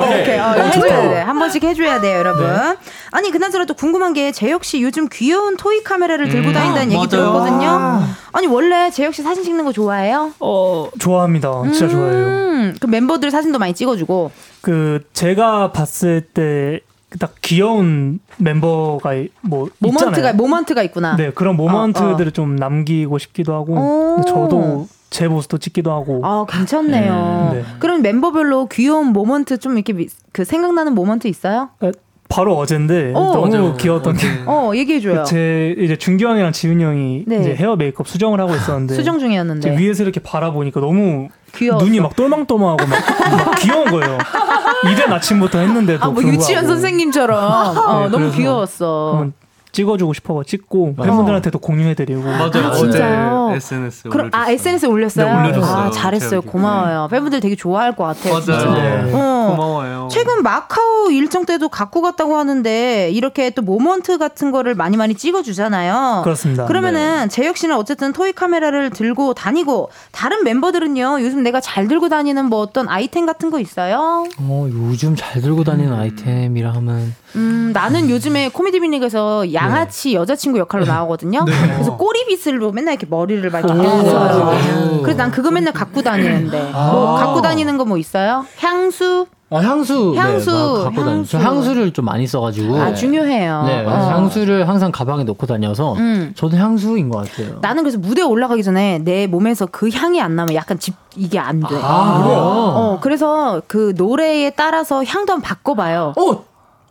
오케이, 어, 해줘야 돼. 한 번씩 해줘야 돼요, 여러분. 네. 아니, 그나저나 또 궁금한 게 재혁 씨 요즘 귀여운 토이 카메라를 들고 음, 다닌다는 얘기 들었거든요. 아니, 원래 재혁 씨 사진 찍는 거 좋아해요? 어, 좋아합니다. 진짜 음, 좋아해요. 그 멤버들 사진도 많이 찍어주고. 그 제가 봤을 때 딱 귀여운 멤버가 뭐 모먼트가 있잖아요. 모먼트가 있구나. 네, 그런 모먼트들을 어, 어. 좀 남기고 싶기도 하고 저도. 제 모습도 찍기도 하고. 아, 괜찮네요. 네. 그럼 멤버별로 귀여운 모먼트 좀 이렇게 미, 그 생각나는 모먼트 있어요? 에, 바로 어젠데 오, 너무 맞아. 귀여웠던 게. 어, 얘기해줘요. 제 이제 준규 형이랑 지훈이 형이 네. 이제 헤어 메이크업 수정을 하고 있었는데. 수정 중이었는데. 위에서 이렇게 바라보니까 너무. 귀여웠어. 눈이 막 똘망똘망하고 막, 막 귀여운 거예요. 이른 아침부터 했는데도. 아, 뭐 유치원 선생님처럼. 어, 네, 너무 귀여웠어. 찍어주고 싶어서 찍고 맞아. 팬분들한테도 공유해드리고. 맞아요. 아, 진짜요? 에스엔에스에 그럼, 올려줬어요. 아, 에스엔에스에 올렸어요? 네, 올려줬어요. 아, 잘했어요. 고마워요. 네. 팬분들 되게 좋아할 것 같아요. 맞아요. 네. 어. 고마워요. 최근 마카오 일정 때도 갖고 갔다고 하는데 이렇게 또 모먼트 같은 거를 많이 많이 찍어주잖아요. 그렇습니다. 그러면은 네. 재혁 씨는 어쨌든 토이 카메라를 들고 다니고 다른 멤버들은요. 요즘 내가 잘 들고 다니는 뭐 어떤 아이템 같은 거 있어요? 어, 요즘 잘 들고 다니는 음. 아이템이라 하면 음, 나는 음. 요즘에 코미디빅리그에서 양아치 네. 여자친구 역할로 나오거든요. 네. 그래서 꼬리빗으로 맨날 이렇게 머리를 막 이렇게 빗어요. 그래서 난 그거 맨날 갖고 다니는데. 아~ 뭐 갖고 다니는 거 뭐 있어요? 향수? 아, 향수. 향수. 네, 갖고 향수. 다니... 향수를 좀 많이 써가지고. 아, 중요해요. 네, 어. 향수를 항상 가방에 넣고 다녀서 음. 저도 향수인 것 같아요. 나는 그래서 무대에 올라가기 전에 내 몸에서 그 향이 안 나면 약간 집, 이게 안 돼. 아, 그래요? 어, 그래서 그 노래에 따라서 향도 한번 바꿔봐요. 어!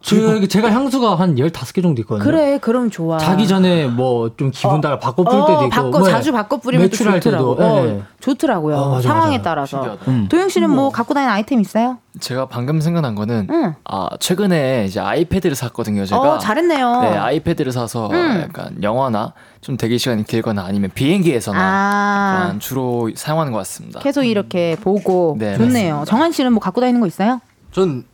제가, 제가 향수가 한 열다섯 개 정도 있거든요. 그래, 그럼 좋아. 자기 전에 뭐 좀 기분 어, 따라 바꿔 뿌릴 어, 때도 있고. 바꿔, 뭐, 자주 바꿔 뿌리면 좋더라고요. 때도, 어, 네. 좋더라고요. 아, 맞아, 상황에 맞아. 따라서. 음. 도영 씨는 뭐 갖고 다니는 아이템 있어요? 제가 방금 생각난 거는 음. 아, 최근에 이제 아이패드를 샀거든요, 제가. 어, 잘했네요. 네, 아이패드를 사서 음. 약간 영화나 좀 대기 시간이 길거나 아니면 비행기에서나 아. 약간 주로 사용하는 것 같습니다. 계속 이렇게 음. 보고. 네, 좋네요. 맞습니다. 정한 씨는 뭐 갖고 다니는 거 있어요? 전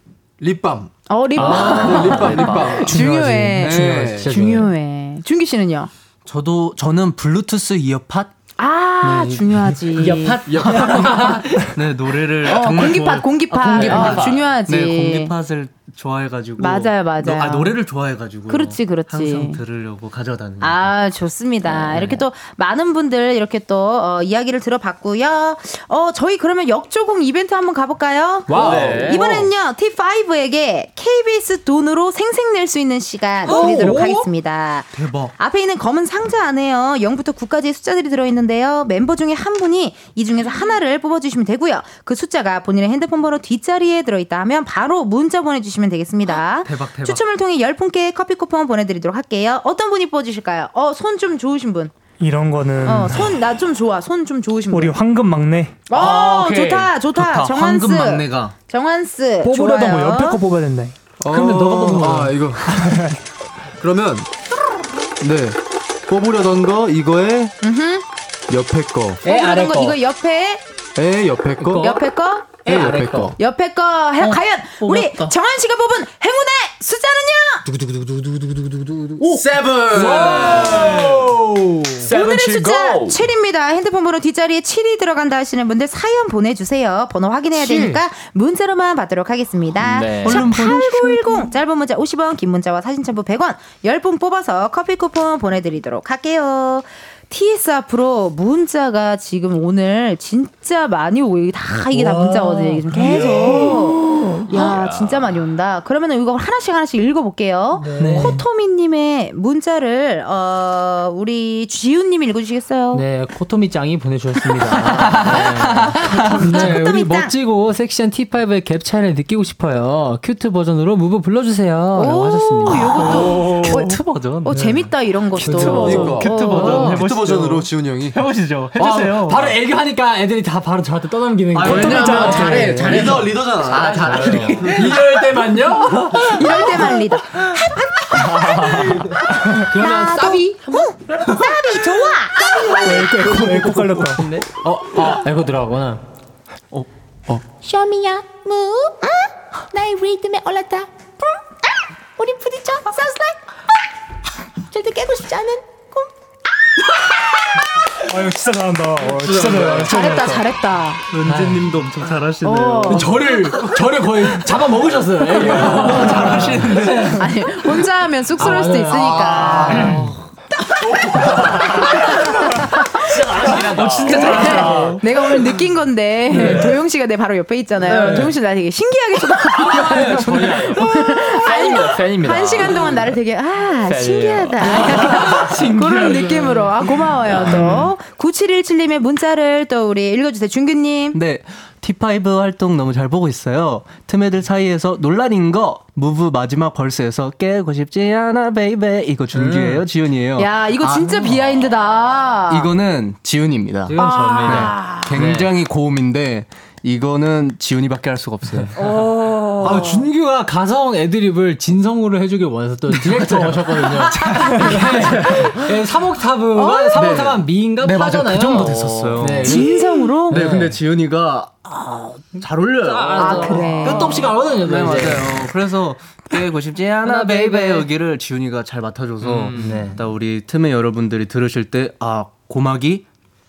립밤. 어, 립밤. 아, 네, 립밤, 립밤. 중요해. 네, 중요해. 중요해. 준기 씨는요? 저도, 저는 블루투스 이어팟? 아, 네. 중요하지. 이어팟? 이어팟. 네, 노래를. 어, 정말 공기팟, 좋아해. 공기팟. 아, 공기팟. 아, 중요하지. 네, 공기팟을 좋아해가지고. 맞아요, 맞아요. 너, 아, 노래를 좋아해가지고. 그렇지, 그렇지. 항상 들으려고 가져다니는. 아, 좋습니다. 네. 이렇게 또 많은 분들 이렇게 또 어, 이야기를 들어봤고요. 어, 저희 그러면 역조공 이벤트 한번 가볼까요? 와우. 네. 이번에는요, 티 파이브에게 케이비에스 돈으로 생색낼 수 있는 시간 드리도록 하겠습니다. 대박. 앞에 있는 검은 상자 안에요. 영부터 구까지의 숫자들이 들어있는데요. 멤버 중에 한 분이 이 중에서 하나를 뽑아주시면 되고요. 그 숫자가 본인의 핸드폰 번호 뒷자리에 들어있다 하면 바로 문자 보내주시면 되겠습니다. 대박, 대박. 추첨을 통해 열 분께 커피 쿠폰 보내드리도록 할게요. 어떤 분이 뽑아주실까요? 어, 손 좀 좋으신 분. 이런 거는 어, 손 나 좀 좋아. 손 좀 좋으신 우리 분. 우리 황금 막내. 어, 아, 좋다, 좋다. 좋다. 정한스. 황금 막내가. 정한스. 뽑으려다 뭐 옆에 거 뽑아야 된다. 어, 근데 너가 뽑은 거야. 아, 이거. 그러면 네 뽑으려던 거 이거에 옆에 거. 에 아래 거. 이거 옆에. 에 옆에 거. 옆에 거. 에 옆에 거. 옆에 거. 어, 과연 뽑았다. 우리 정한 씨가 뽑은 행운의 숫자는요? 두구두구두구두구두구두구두구. 오! 세븐. 세븐. 오늘의 숫자 고. 칠입니다. 핸드폰 번호 뒷자리에 칠이 들어간다 하시는 분들 사연 보내주세요. 번호 확인해야 칠. 되니까 문자로만 받도록 하겠습니다. 네. 샵 팔구일공 짧은 문자 오십 원, 긴 문자와 사진 첨부 백 원. 열 분 뽑아서 커피 쿠폰 보내드리도록 할게요. 티에스 앞으로 문자가 지금 오늘 진짜 많이 오고 다 이게 다 문자거든요. 지금 계속. 야, 진짜 많이 온다. 그러면은 이거 하나씩 하나씩 읽어볼게요. 네. 코토미님의 문자를 어, 우리 지훈님이 읽어주시겠어요? 네, 코토미짱이 보내주셨습니다. 네. 네, 우리 멋지고 섹시한 티파이브의 갭 차이를 느끼고 싶어요. 큐트 버전으로 무브 불러주세요. 라고 하셨습니다. 이것도 큐트 버전. 어, 재밌다 이런 것도. 큐트 버전. 큐트 버전. 해보시죠. 버전으로 지훈이 형이 해보시죠. 해주세요. 와, 바로 애교하니까 애들이 다 바로 저한테 떠넘기는 거. 아, 왜냐면 잘해, 잘해. 리더, 리더잖아. 아, 잘해. 이럴 때만요? 이럴 때만 리더. 그러면 싸비? 싸비 좋아. 에코, 에코 걸렸다. 어, 어, 에코 들어가구나. 어, 어. 쇼미야, 무, 아, 나의 리듬에 올랐다. 아, 우리 부딪혀. Sounds like. 절대 깨고 싶지 않은 꿈. 아, 이거 진짜 잘한다. 어, 진짜, 진짜 잘한다. 잘했다, 잘했다. 은지님도 엄청 잘하시네요. 어. 저를, 저를 거의 잡아먹으셨어요. 너무 잘하시는데. 아니, 혼자 하면 쑥스러울 아, 수도 있으니까. 아. 어, 진짜 잘한다. 내가 오늘 느낀 건데 네. 도영 씨가 내 바로 옆에 있잖아요. 네. 도영 씨는 나 되게 신기하게 쳐다보더라고요. 아, 팬입니다. 한 시간 동안 나를 되게 아 신기하다 그런 느낌으로 아 고마워요. 또 구칠일칠님의 문자를 또 우리 읽어주세요. 준규님. 네. 티파이브 활동 너무 잘 보고 있어요. 틈애들 사이에서 논란인 거 무브 마지막 벌스에서 깨고 싶지 않아 베이베 이거 준규예요? 음. 지훈이에요? 야 이거 진짜 아, 비하인드다. 이거는 지훈입니다. 지훈 아~ 네. 굉장히 네. 고음인데 이거는 지훈이밖에 할 수가 없어요. 아, 준규가 가성 애드립을 진성으로 해주길 원했었던 디렉터 오셨거든요. 네, 삼 옥타브가 어? 삼 옥타브 한 네. 미인가 네, 파잖아요. 그 정도 됐었어요. 네. 진성으로? 네, 네. 근데 지은이가 아, 잘 올려요. 아, 아 그래. 끝도 없이 가거든요. 네, 맞아요. 그래서 깨고 싶지 않아 베이베 여기를 지훈이가 잘 맡아줘서 음, 네. 일단 우리 틈에 여러분들이 들으실 때 아, 고막이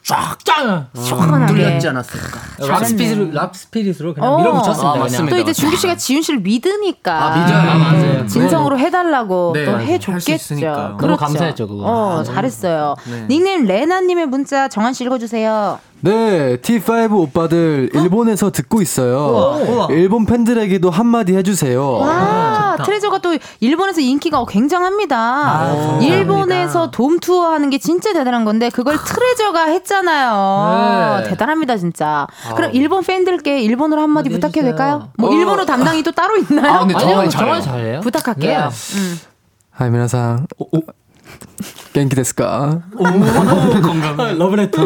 쫙! 쫙! 시원하게 눌렸지 않았을까? 랍스피릿으로, 랍스피릿으로 그냥 어. 밀어붙였습니다. 아, 맞습니다. 또 이제 준규씨가 지윤씨를 믿으니까. 아, 믿어요. 아, 맞아요. 진성으로 네. 해달라고 네, 또 해줬겠죠. 그렇죠. 감사했죠, 그거. 어, 잘했어요. 네. 닉네임 레나님의 문자 정한씨 읽어주세요. 네, 티파이브 오빠들 어? 일본에서 듣고 있어요. 우와. 일본 팬들에게도 한마디 해주세요. 와, 아, 트레저가 또 일본에서 인기가 굉장합니다. 아, 일본에서 돔 투어 하는 게 진짜 대단한 건데 그걸 트레저가 했잖아요. 네. 대단합니다 진짜. 아. 그럼 일본 팬들께 일본어로 한마디 부탁해도 될까요? 뭐 어. 일본어 담당이 또 따로 있나요? 아, 근데 정말 잘해요. 잘해요. 부탁할게요. 하이 미나상. 갱기 데스까? 오, 건강. 러브레터.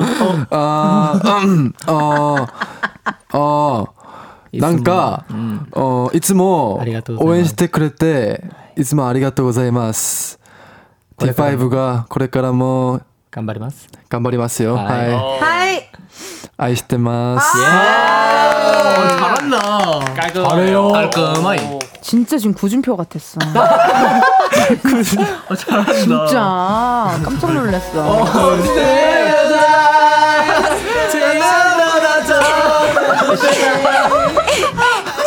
아, 음, 어, 어, 난가, 어, 이츠모 오엔시테 쿠레테, 이츠모 아리가토 고자이마스. 티파이브가 これからも 頑張ります. 頑張りますよ. 하이. 하이. 아이시테마스. 잘한다. 깔끔. 잘해요. 깔끔하이. 진짜 지금 구준표 같았어. 어, 잘한다. 진짜 깜짝 놀랐어. 어,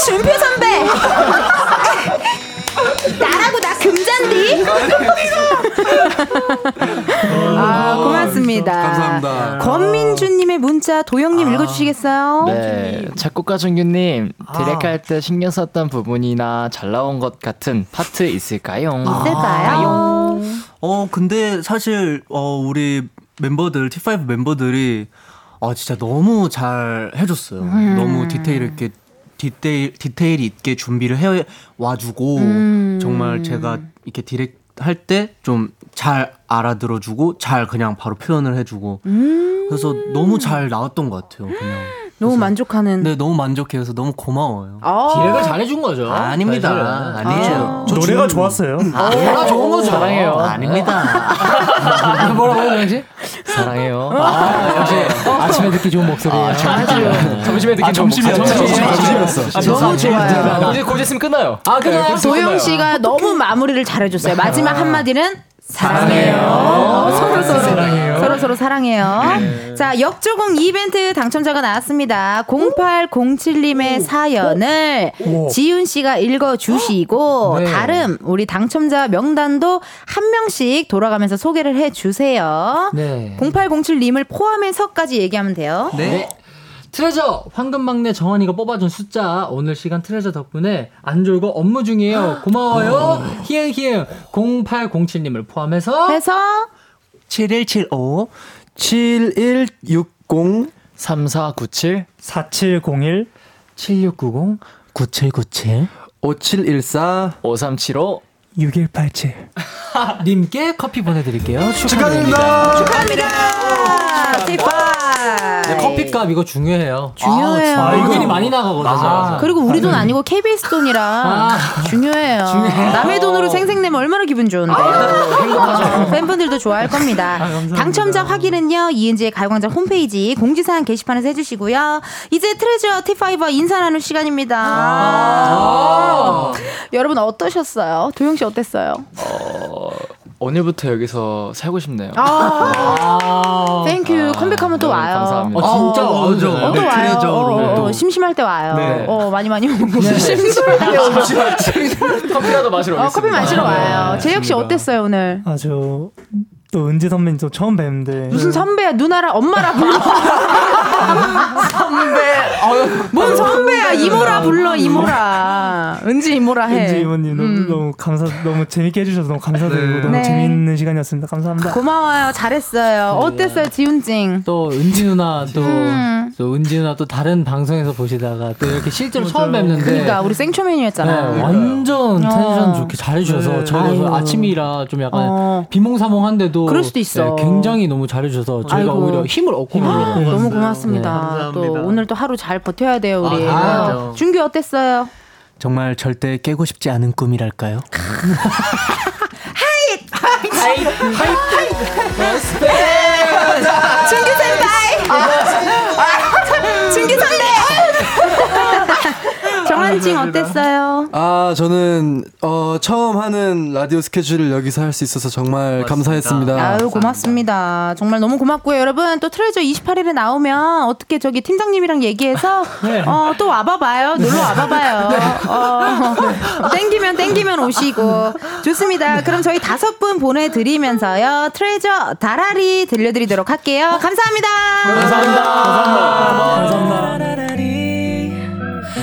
준표 선배 나라고 나 금잔디. 아 고맙습니다. 감사합니다. 권민주님의 문자 도영님 아, 읽어주시겠어요? 네, 작곡가 정규님 드랙할 때 신경 썼던 부분이나 잘 나온 것 같은 파트 있을까요? 있을까요? 아, 어 근데 사실 어, 우리 멤버들 티파이브 멤버들이 아 진짜 너무 잘 해줬어요. 음. 너무 디테일 있게 디테일 디테일 있게 준비를 해 와주고 음. 정말 제가 이렇게 디렉 할 때 좀 잘 알아들어주고 잘 그냥 바로 표현을 해주고 음~ 그래서 너무 잘 나왔던 것 같아요. 그냥 너무 만족하는. 네, 너무 만족해서 너무 고마워요. 기획을 잘해준 거죠. 아, 아닙니다. 아, 아니에요. 아, 노래가 좋았어요. 아, 노래가 좋은 거 사랑해요. 아, 아닙니다. 뭐라고 해야 되지? 사랑해요. 아, 역시 아침에 듣기 좋은 목소리. 아, 점심에 듣기 좋은 목소리. 점심이었어. 너무 좋아요. 이제 곧 있으면 끝나요. 아, 그래요. 도영 씨가 너무 마무리를 잘해줬어요. 마지막 한마디는 사랑해요. 서로 서로 사랑해요. 서로 서로 사랑해요. 네. 자, 역조공 이벤트 당첨자가 나왔습니다. 공팔공칠님의 사연을 오. 지윤 씨가 읽어 주시고 네. 다른 우리 당첨자 명단도 한 명씩 돌아가면서 소개를 해 주세요. 네. 공팔공칠님을 포함해서까지 얘기하면 돼요. 네. 트레저! 황금막내 정한이가 뽑아준 숫자 오늘 시간 트레저 덕분에 안 졸고 업무 중이에요. 고마워요. 히앵히앵 공팔공칠님을 포함해서 해서 칠일칠오 칠일육공 삼사구칠 사칠공일 칠육구공 구칠구칠 오칠일사 오삼칠오 육일팔칠 님께 커피 보내드릴게요. 축하드립니다. 축하합니다. 축하합니다. 네, 커피값 이거 중요해요. 중요해요. 아, 의견이 많이 나가거든요. 아, 그리고 우리 돈 아니고 케이비에스 돈이라 아, 중요해요. 중요해요. 남의 돈으로 생색내면 얼마나 기분 좋은데. 아, 팬분들도 좋아할 겁니다. 아, 당첨자 확인은요 이은지의 가요광장 홈페이지 공지사항 게시판에서 해주시고요. 이제 트레저 티파이브와 인사 나눌 시간입니다. 아, 아, 여러분 어떠셨어요? 도영씨 어땠어요? 어... 오늘부터 여기서 살고 싶네요. 아, 땡큐. 아, 컴백하면 또 네, 와요. 감사합니다. 아, 진짜 와죠. 어, 또 와요. 네, 어, 어, 심심할 때 와요. 네. 어, 많이 많이 오고. 네. 심심할 때 오고. 커피라도 마시러 오겠습니다. 어, 커피 마시러 와요. 네, 제혁 씨 어땠어요 오늘? 아주 또 은지 선배님 또 처음 뵙는데. 무슨 선배야? 누나라 엄마라 불러. 선배. 어, 뭔 선배야? 이모라 불러 이모라. 은지 이모라 해. 은지 이모님 너무, 음. 너무 감사, 너무 재밌게 해주셔서 너무 감사드리고 네. 너무 네. 재밌는 시간이었습니다. 감사합니다. 고마워요. 잘했어요. 네. 어땠어요, 지훈찡? 또 은지 누나 또, 음. 또 은지 누나 또 다른 방송에서 보시다가 또 이렇게 실제로 처음 뵙는데. 그러니까 우리 생초면이었잖아요. 네, 완전 텐션 어. 좋게 잘해주셔서 네. 저희가 아침이라 좀 약간 어. 비몽사몽한데도. 그럴 수도 있어. 네, 굉장히 너무 잘해주셔서 저희가 아이고. 오히려 힘을 얻고. 아, 너무 고맙습니다. 네, 감사합니다. 또 오늘 또 하루 잘 버텨야 돼요 우리. 아, 준규 어땠어요? 정말 절대 깨고 싶지 않은 꿈이랄까요? 하이! 하이! 하이! 하이! 준규 선배! 준규 선배! 정한찡 어땠어요? 아 저는 어, 처음 하는 라디오 스케줄을 여기서 할 수 있어서 정말 고맙습니다. 감사했습니다. 아유 감사합니다. 고맙습니다. 정말 너무 고맙고요. 여러분 또 트레저 이십팔일에 나오면 어떻게 저기 팀장님이랑 얘기해서 네. 어, 또 와봐봐요. 놀러 와봐봐요. 네. 어, 땡기면 땡기면 오시고 좋습니다. 그럼 저희 다섯 분 보내드리면서요 트레저 다라리 들려드리도록 할게요. 감사합니다. 감사합니다. 감사합니다. 감사합니다.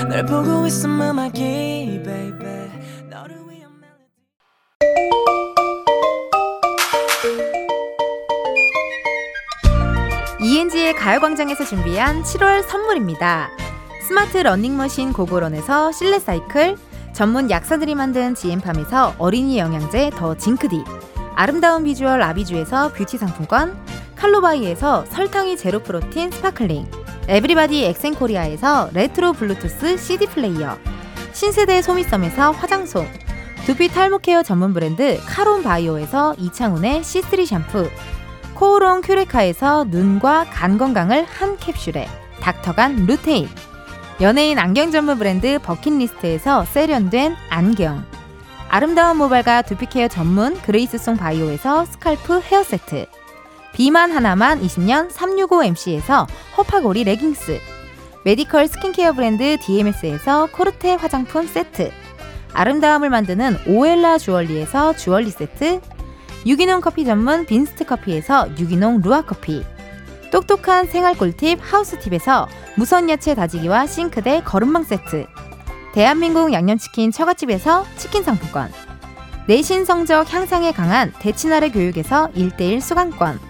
날 보고 있으면 막히, baby. 너를 위한 멜로디. 이엔지의 가요광장에서 준비한 칠월 선물입니다. 스마트 러닝머신 고고런에서 실내 사이클, 전문 약사들이 만든 지엠팜에서 어린이 영양제 더 징크디, 아름다운 비주얼 아비주에서 뷰티 상품권, 칼로바이에서 설탕이 제로 프로틴 스파클링. 에브리바디 엑센코리아에서 레트로 블루투스 씨디 플레이어, 신세대 소미썸에서 화장솜, 두피 탈모 케어 전문 브랜드 카론바이오에서 이창훈의 씨쓰리 샴푸, 코오롱 큐레카에서 눈과 간 건강을 한 캡슐에 닥터간 루테인, 연예인 안경 전문 브랜드 버킷리스트에서 세련된 안경, 아름다운 모발과 두피 케어 전문 그레이스송 바이오에서 스칼프 헤어세트, 비만 하나만 이십 년 삼육오 엠씨에서 허파고리 레깅스, 메디컬 스킨케어 브랜드 디엠에스에서 코르테 화장품 세트, 아름다움을 만드는 오엘라 주얼리에서 주얼리 세트, 유기농 커피 전문 빈스트 커피에서 유기농 루아 커피, 똑똑한 생활 꿀팁 하우스팁에서 무선 야채 다지기와 싱크대 거름망 세트, 대한민국 양념치킨 처갓집에서 치킨 상품권, 내신 성적 향상에 강한 대치나래 교육에서 일대일 수강권,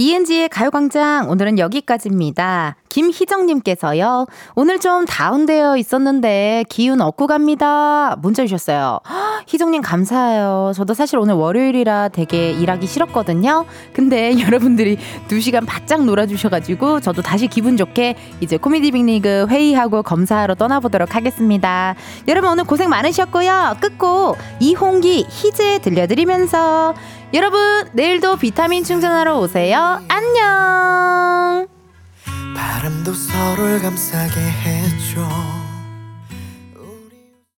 이은지의 가요광장 오늘은 여기까지입니다. 김희정님께서요. 오늘 좀 다운되어 있었는데 기운 얻고 갑니다. 문자 주셨어요. 희정님 감사해요. 저도 사실 오늘 월요일이라 되게 일하기 싫었거든요. 근데 여러분들이 두 시간 바짝 놀아주셔가지고 저도 다시 기분 좋게 이제 코미디빅리그 회의하고 검사하러 떠나보도록 하겠습니다. 여러분 오늘 고생 많으셨고요. 끝고 이홍기 희재 들려드리면서 여러분 내일도 비타민 충전하러 오세요. 안녕. 바람도 서로를 감싸게 해줘.